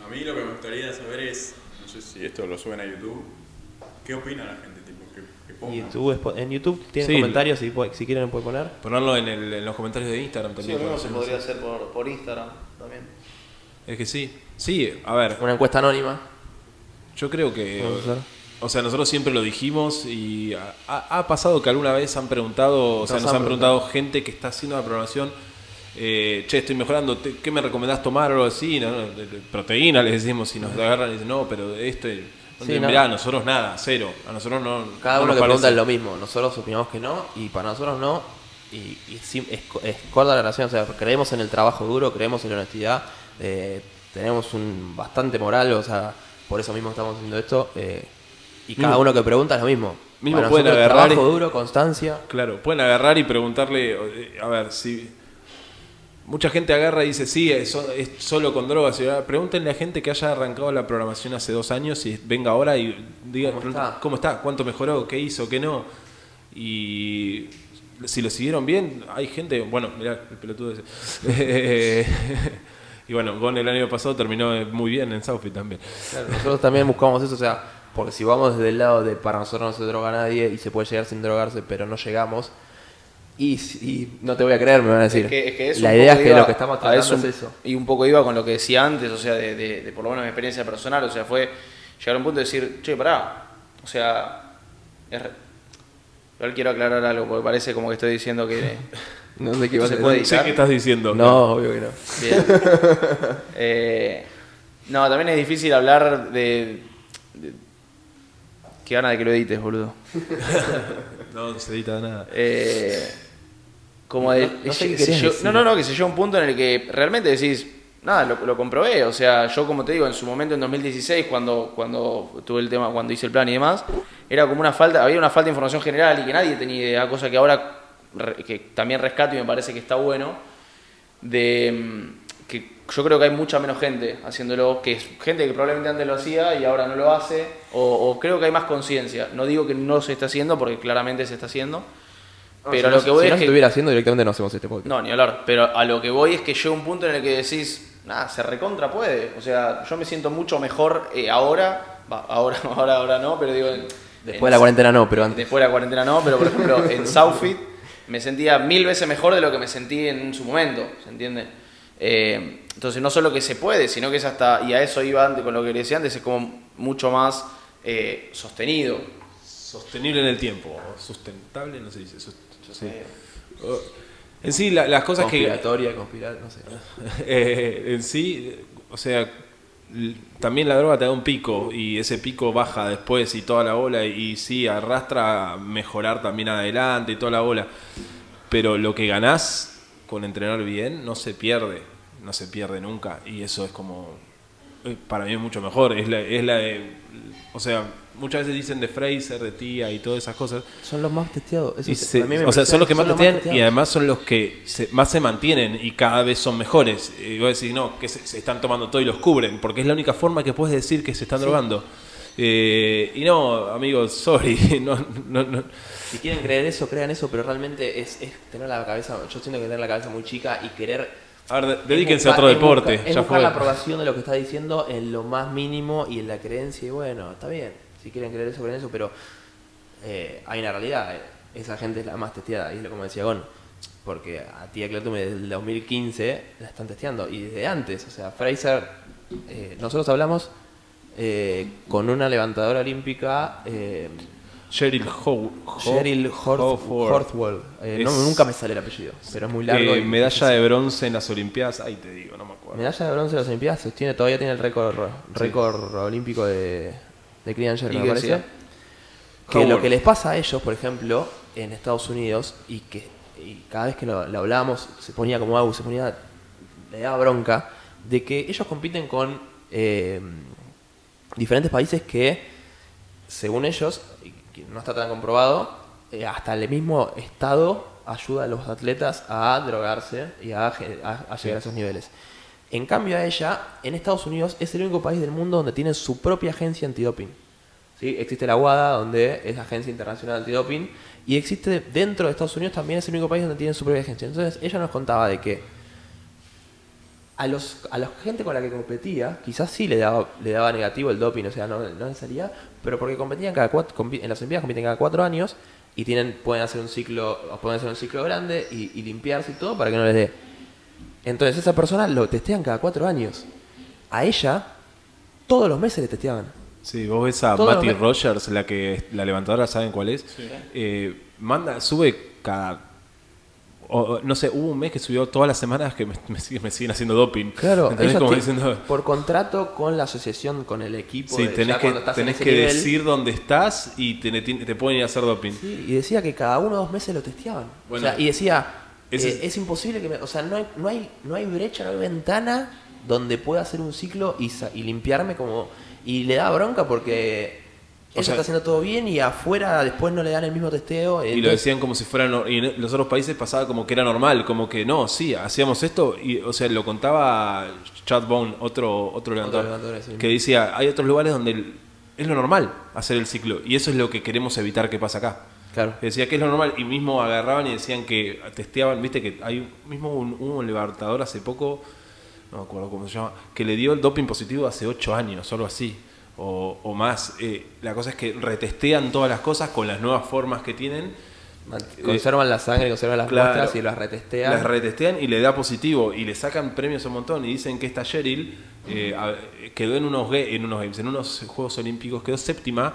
A mí lo que me gustaría saber es, no sé si esto lo suben a YouTube, ¿qué opina la gente? Tipo, que, que ponga. YouTube, en YouTube tienen sí, comentarios, si, si quieren pueden poner. Ponerlo en, el, en los comentarios de Instagram también. Sí, lo mismo se podría hacer por, por Instagram también. Es que sí, sí, a ver. Una encuesta anónima. Yo creo que... O sea, nosotros siempre lo dijimos y ha, ha pasado que alguna vez han preguntado, o sea, nos, nos han preguntado, preguntado gente que está haciendo la programación, Eh, che, estoy mejorando, ¿qué me recomendás tomar o algo así? No, no, proteína, les decimos, si nos agarran y dicen, no, pero este, sí, no. Mirá, a nosotros nada, cero, a nosotros no. Cada no uno que parece. Pregunta es lo mismo, nosotros opinamos que no y para nosotros no, y, y es, es, es corta la relación, o sea, creemos en el trabajo duro, creemos en la honestidad, eh, tenemos un bastante moral, o sea, por eso mismo estamos haciendo esto, eh, y cada mismo. Uno que pregunta es lo mismo. Mismo para pueden nosotros, agarrar. Trabajo duro, constancia. Claro, pueden agarrar y preguntarle, a ver, si. Mucha gente agarra y dice, sí, es, es solo con drogas. Pregúntenle a gente que haya arrancado la programación hace dos años y venga ahora y diga, ¿cómo está? ¿Cómo está? ¿Cuánto mejoró? ¿Qué hizo? ¿Qué no? Y si lo siguieron bien, hay gente... Bueno, mirá, el pelotudo ese. Eh, y bueno, Gon el año pasado terminó muy bien en Southfield también. Claro, nosotros también buscamos eso, o sea, porque si vamos desde el lado de para nosotros no se droga nadie y se puede llegar sin drogarse, pero no llegamos... Y, y no te voy a creer, me van a decir. Es que, es que es la idea es que iba, lo que estamos tratando un, es eso. Y un poco iba con lo que decía antes, o sea, de, de, de por lo menos mi experiencia personal, o sea, fue llegar a un punto de decir, che, pará, o sea, es re... Yo quiero aclarar algo, porque parece como que estoy diciendo que... No sé qué, no se puede editar. ¿Qué estás diciendo? No, obvio que no. Bien. eh, no, también es difícil hablar de... de... Qué gana de que lo edites, boludo. No, no se edita nada. Eh... Como de, no, no, sé qué querés, yo, no, no, no, que se llega un punto en el que realmente decís, nada, lo, lo comprobé. O sea, yo como te digo, en su momento en dos mil dieciséis, cuando, cuando tuve el tema, cuando hice el plan y demás, era como una falta, había una falta de información general y que nadie tenía idea, cosa que ahora que también rescato y me parece que está bueno, de que yo creo que hay mucha menos gente haciéndolo, que es gente que probablemente antes lo hacía y ahora no lo hace, o, o creo que hay más conciencia. No digo que no se está haciendo, porque claramente se está haciendo. Pero no, si lo que voy si es no que... estuviera haciendo directamente no hacemos este podcast. No, ni hablar. Pero a lo que voy es que llega un punto en el que decís, nada, se recontra puede. O sea, yo me siento mucho mejor eh, ahora, bah, ahora, ahora, ahora no, pero digo... En, después en, de la cuarentena no, pero antes. Después de la cuarentena no, pero por ejemplo en Southfit me sentía mil veces mejor de lo que me sentí en su momento, ¿se entiende? Eh, entonces no solo que se puede, sino que es hasta, y a eso iba antes con lo que decía antes, es como mucho más eh, sostenido. Sostenible en el tiempo, sustentable, no se dice, sustentable. Sí. En sí, la, las cosas conspiratoria, que... Conspiratoria, no sé. eh, en sí, o sea, también la droga te da un pico y ese pico baja después y toda la bola y sí, arrastra a mejorar también adelante y toda la bola. Pero lo que ganás con entrenar bien no se pierde, no se pierde nunca. Y eso es como... Para mí es mucho mejor, es la, es la de... O sea... Muchas veces dicen de Fraser, de Tía y todas esas cosas. Son los más testeados. Eso se, a mí me o sea, son los que más testean y además son los que se, más se mantienen y cada vez son mejores. Y vos decís, no, que se, se están tomando todo y los cubren, porque es la única forma que puedes decir que se están sí. drogando. Eh, y no, amigos, sorry. No, no, no. Si quieren creer eso, crean eso, pero realmente es, es tener la cabeza, yo siento que tener la cabeza muy chica y querer... A ver, dedíquense a otro deporte. Es buscar, ya buscar la aprobación de lo que está diciendo en lo más mínimo y en la creencia y bueno, está bien. Si quieren creer eso, creen eso, pero eh, hay una realidad. Esa gente es la más testeada, y es lo como decía Gon. Porque a Tía Claire Toomey desde el dos mil quince la están testeando, y desde antes. O sea, Fraser, eh, nosotros hablamos eh, con una levantadora olímpica. Eh, Cheryl Haworth. Eh, no, nunca me sale el apellido, pero es muy largo. Eh, y medalla de bronce en las Olimpiadas, ahí te digo, no me acuerdo. Medalla de bronce en las Olimpiadas, sostiene, todavía tiene el récord, récord sí. olímpico de... de Cleanger, me parece, sea. que Howard. Lo que les pasa a ellos, por ejemplo, en Estados Unidos, y que y cada vez que lo, lo hablábamos, se ponía como algo, se ponía, le daba bronca, de que ellos compiten con eh, diferentes países que, según ellos, y que no está tan comprobado, eh, hasta el mismo Estado ayuda a los atletas a drogarse y a, a, a llegar a esos niveles. En cambio a ella, en Estados Unidos, es el único país del mundo donde tiene su propia agencia antidoping. ¿Sí? Existe la W A D A, donde es la Agencia Internacional Antidoping, y existe dentro de Estados Unidos también es el único país donde tiene su propia agencia. Entonces ella nos contaba de que a los a la gente con la que competía, quizás sí le daba, le daba negativo el doping, o sea, no, no le salía, pero porque competían cada cuatro, en las Olimpiadas compiten cada cuatro años y tienen pueden hacer un ciclo pueden hacer un ciclo grande y, y limpiarse y todo para que no les dé. Entonces esa persona lo testean cada cuatro años. A ella, todos los meses le testeaban. Sí, vos ves a Matty Rogers, la que la levantadora, ¿saben cuál es? Sí. Eh, manda, sube cada... O, no sé, hubo un mes que subió todas las semanas que me, me, me siguen haciendo doping. Claro, como diciendo, por contrato con la asociación, con el equipo. Sí, de, tenés que, tenés que nivel, decir dónde estás y te, te pueden ir a hacer doping. Sí, y decía que cada uno o dos meses lo testeaban. Bueno, o sea, y decía... Es, eh, es imposible que me, o sea, no hay, no hay, no hay brecha, no hay ventana donde pueda hacer un ciclo y, y limpiarme como, y le da bronca porque ella sea, está haciendo todo bien y afuera después no le dan el mismo testeo. Y entonces, lo decían como si fuera, y en los otros países pasaba como que era normal, como que no, sí, hacíamos esto, y o sea, lo contaba Chad Bone, otro, otro levantador, otro levantador sí. que decía, hay otros lugares donde es lo normal hacer el ciclo y eso es lo que queremos evitar que pase acá. Claro. Decía que es lo normal y mismo agarraban y decían que testeaban, viste que hay mismo un, un levantador hace poco, no me acuerdo cómo se llama, que le dio el doping positivo hace ocho años, algo así, o, o más. Eh, la cosa es que retestean todas las cosas con las nuevas formas que tienen Conservan eh, la sangre, conservan las claro, muestras y las retestean. Las retestean y le da positivo y le sacan premios un montón y dicen que esta Cheryl eh, mm. quedó en unos, en unos games, en unos Juegos Olímpicos, quedó séptima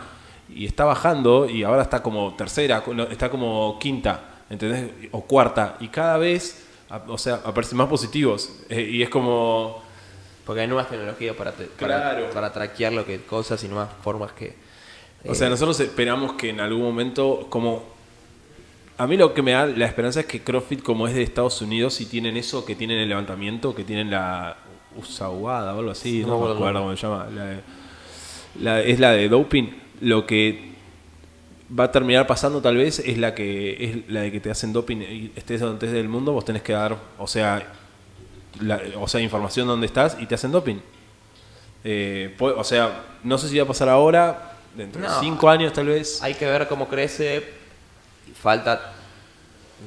y está bajando y ahora está como tercera, está como quinta, ¿entendés? O cuarta y cada vez, o sea, aparecen más positivos eh, y es como... Porque hay nuevas tecnologías para, te, claro. para, para traquear lo que cosas y nuevas formas que... Eh, o sea, nosotros esperamos que en algún momento como... A mí lo que me da la esperanza es que CrossFit, como es de Estados Unidos, y tienen eso, que tienen el levantamiento, que tienen la U S A U A D A o algo así, no, no me acuerdo cómo se llama, la de, la, es la de doping, lo que va a terminar pasando tal vez es la que es la de que te hacen doping y estés donde estés del mundo, vos tenés que dar, o sea, la, o sea, información donde estás y te hacen doping. Eh, po, o sea, no sé si va a pasar ahora, dentro no, de cinco años tal vez. Hay que ver cómo crece. Falta,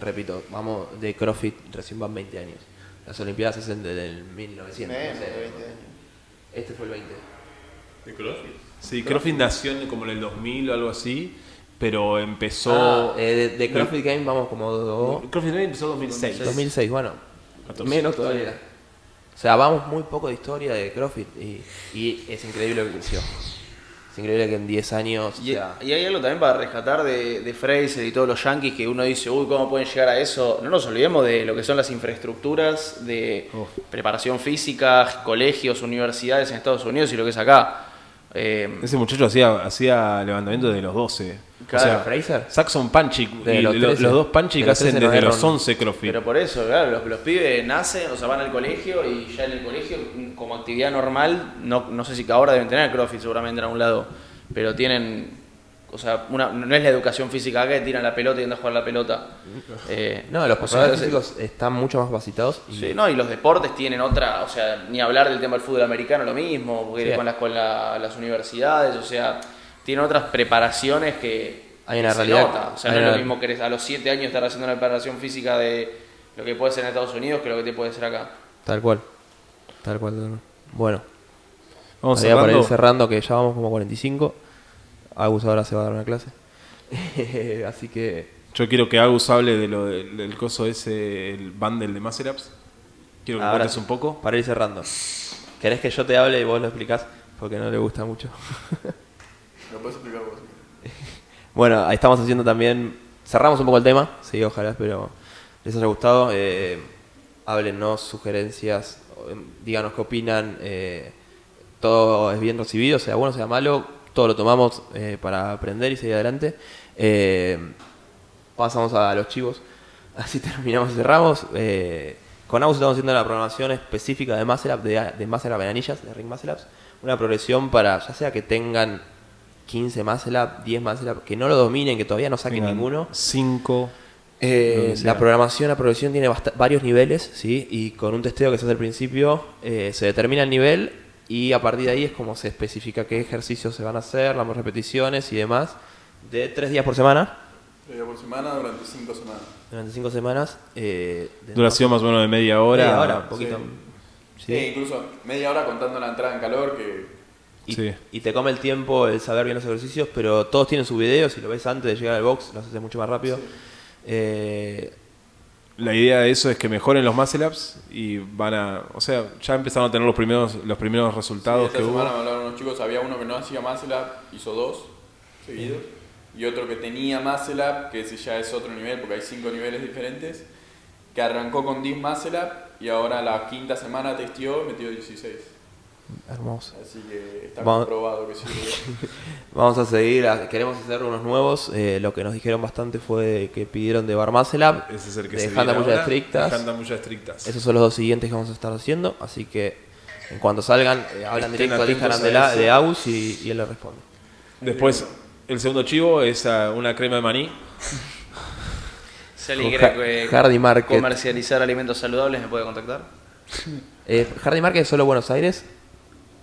repito, vamos, de CrossFit recién van veinte años. Las Olimpiadas es desde el mil novecientos. Me, no sé, veinte años. Este fue el veinte. ¿De CrossFit? Sí, CrossFit, CrossFit nació como en el dos mil o algo así, pero empezó... Ah, eh, de, de CrossFit no, Game vamos como... Do... CrossFit Game empezó en dos mil seis. dos mil seis, bueno. catorce. Menos todavía. O sea, vamos muy poco de historia de CrossFit y, y es increíble lo que creció. Es increíble que en diez años... Y, sea... y hay algo también para rescatar de, de Fraser y todos los yankees que uno dice, uy, ¿cómo pueden llegar a eso? No nos olvidemos de lo que son las infraestructuras de oh. preparación física, colegios, universidades en Estados Unidos y lo que es acá. Eh, Ese muchacho hacía, hacía levantamiento desde los doce. Claro, o sea, Fraser. Saxon Panchik, de los, los, los dos Panchik hacen desde los once CrossFit. Pero por eso, claro, los, los pibes nacen, o sea, van al colegio y ya en el colegio, como actividad normal, no, no sé si ahora deben tener CrossFit seguramente en algún lado, pero tienen, o sea, una, no es la educación física que tiran la pelota y andan a jugar la pelota. Eh, no, los profesores físicos están mucho más capacitados. Y... Sí, no, y los deportes tienen otra, o sea, ni hablar del tema del fútbol americano, lo mismo, porque sí. con, las, con la, las universidades, o sea... Tienen otras preparaciones que hay una realidad. Nota. O sea, no es lo mismo que a los siete años estar haciendo una preparación física de lo que puede ser en Estados Unidos que lo que te puede ser acá. Tal cual. Tal cual. Bueno. Vamos cerrando. Para ir cerrando, que ya vamos como cuarenta y cinco. Agus ahora se va a dar una clase. Así que... Yo quiero que Agus hable de lo del, del coso ese, el bundle de Master Apps. Quiero que cuentes un poco. Para ir cerrando. ¿Querés que yo te hable y vos lo explicás? Porque no le gusta mucho. ¿Lo puedes explicar vos? Bueno, ahí estamos haciendo también... Cerramos un poco el tema. Sí, ojalá, espero les haya gustado. Eh, háblennos, sugerencias, díganos qué opinan. Eh, todo es bien recibido, sea bueno, sea malo. Todo lo tomamos eh, para aprender y seguir adelante. Eh, pasamos a los chivos. Así terminamos y cerramos. Eh, con Agus estamos haciendo la programación específica de Muscle Up, de, de Muscle Up en anillas, de Ring Muscle Ups. Una progresión para, ya sea que tengan... quince muscle up, diez muscle up, que no lo dominen, que todavía no saquen Miran, ninguno. cinco. Eh, la programación, la progresión tiene varios niveles, ¿sí? Y con un testeo que se hace al principio, eh, se determina el nivel y a partir de ahí es como se especifica qué ejercicios se van a hacer, las repeticiones y demás, de tres días por semana. tres días por semana durante cinco semanas. Durante cinco semanas. Eh, Duración más o menos de media hora. Media hora, un poquito. Sí. ¿Sí? Sí, incluso media hora contando la entrada en calor que... Y, sí. y te come el tiempo el saber bien los ejercicios, pero todos tienen su video, si lo ves antes de llegar al box, lo haces mucho más rápido. Sí. Eh... La idea de eso es que mejoren los muscle ups y van a... O sea, ya empezaron a tener los primeros los primeros resultados sí, que hubo. Esta semana hablaron unos chicos, había uno que no hacía muscle up, hizo dos seguidos, sí. y otro que tenía muscle up, que ese ya es otro nivel, porque hay cinco niveles diferentes, que arrancó con diez muscle up y ahora la quinta semana testió y metió dieciséis. Hermoso. Así que está comprobado que sí. Vamos a seguir, queremos hacer unos nuevos. Eh, lo que nos dijeron bastante fue que pidieron de Bar Muscle Up, ese es el que de Jandamulla Estrictas. Estrictas. Esos son los dos siguientes que vamos a estar haciendo. Así que en cuanto salgan, eh, hablan directo al Instagram de, la, de Agus y, y él le responde. Después, el segundo chivo es una crema de maní. Se alegra que Hardy Market. Comercializar alimentos saludables, me puede contactar. eh, Hardy Market es solo Buenos Aires.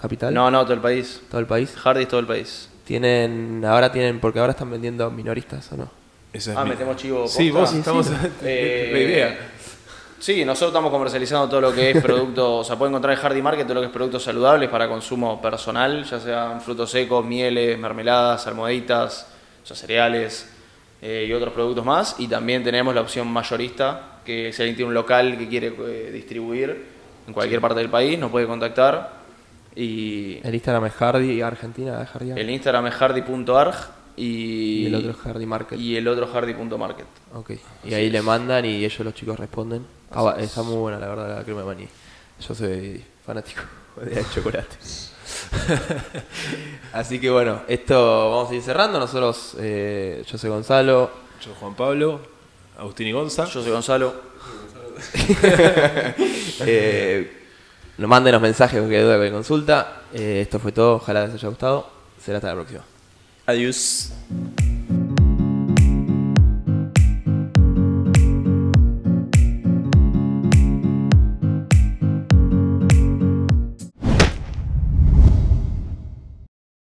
Capital. No, no, todo el país. Todo el país. Hardy es todo el país. Tienen, ahora tienen, porque ahora están vendiendo minoristas, ¿o no? Eso es ah, mi... metemos chivo. Posta. Sí, vos sí, estamos. Sí, eh, la idea. Sí, nosotros estamos comercializando todo lo que es producto, o sea, pueden encontrar en Hardy Market todo lo que es productos saludables para consumo personal, ya sean frutos secos, mieles, mermeladas, almohaditas, o sea, cereales, eh, y otros productos más. Y también tenemos la opción mayorista, que si alguien tiene un local que quiere eh, distribuir en cualquier sí. parte del país, nos puede contactar. Y el Instagram es Hardy Argentina, Hardy. El Instagram es Hardy punto arg y, y el otro es Hardy punto market. Y el otro Hardy punto market. Okay. Así y ahí es. Le mandan y ellos los chicos responden. Ah, va, es. Está muy buena la verdad la crema de maní. Yo soy fanático de chocolate. Así que bueno, esto vamos a ir cerrando. Nosotros, eh, yo soy Gonzalo. Yo Juan Pablo. Agustín y Gonza. Yo soy Gonzalo. eh, Nos manden los mensajes, cualquier duda, cualquier consulta. Eh, esto fue todo. Ojalá les haya gustado. Será hasta la próxima. Adiós.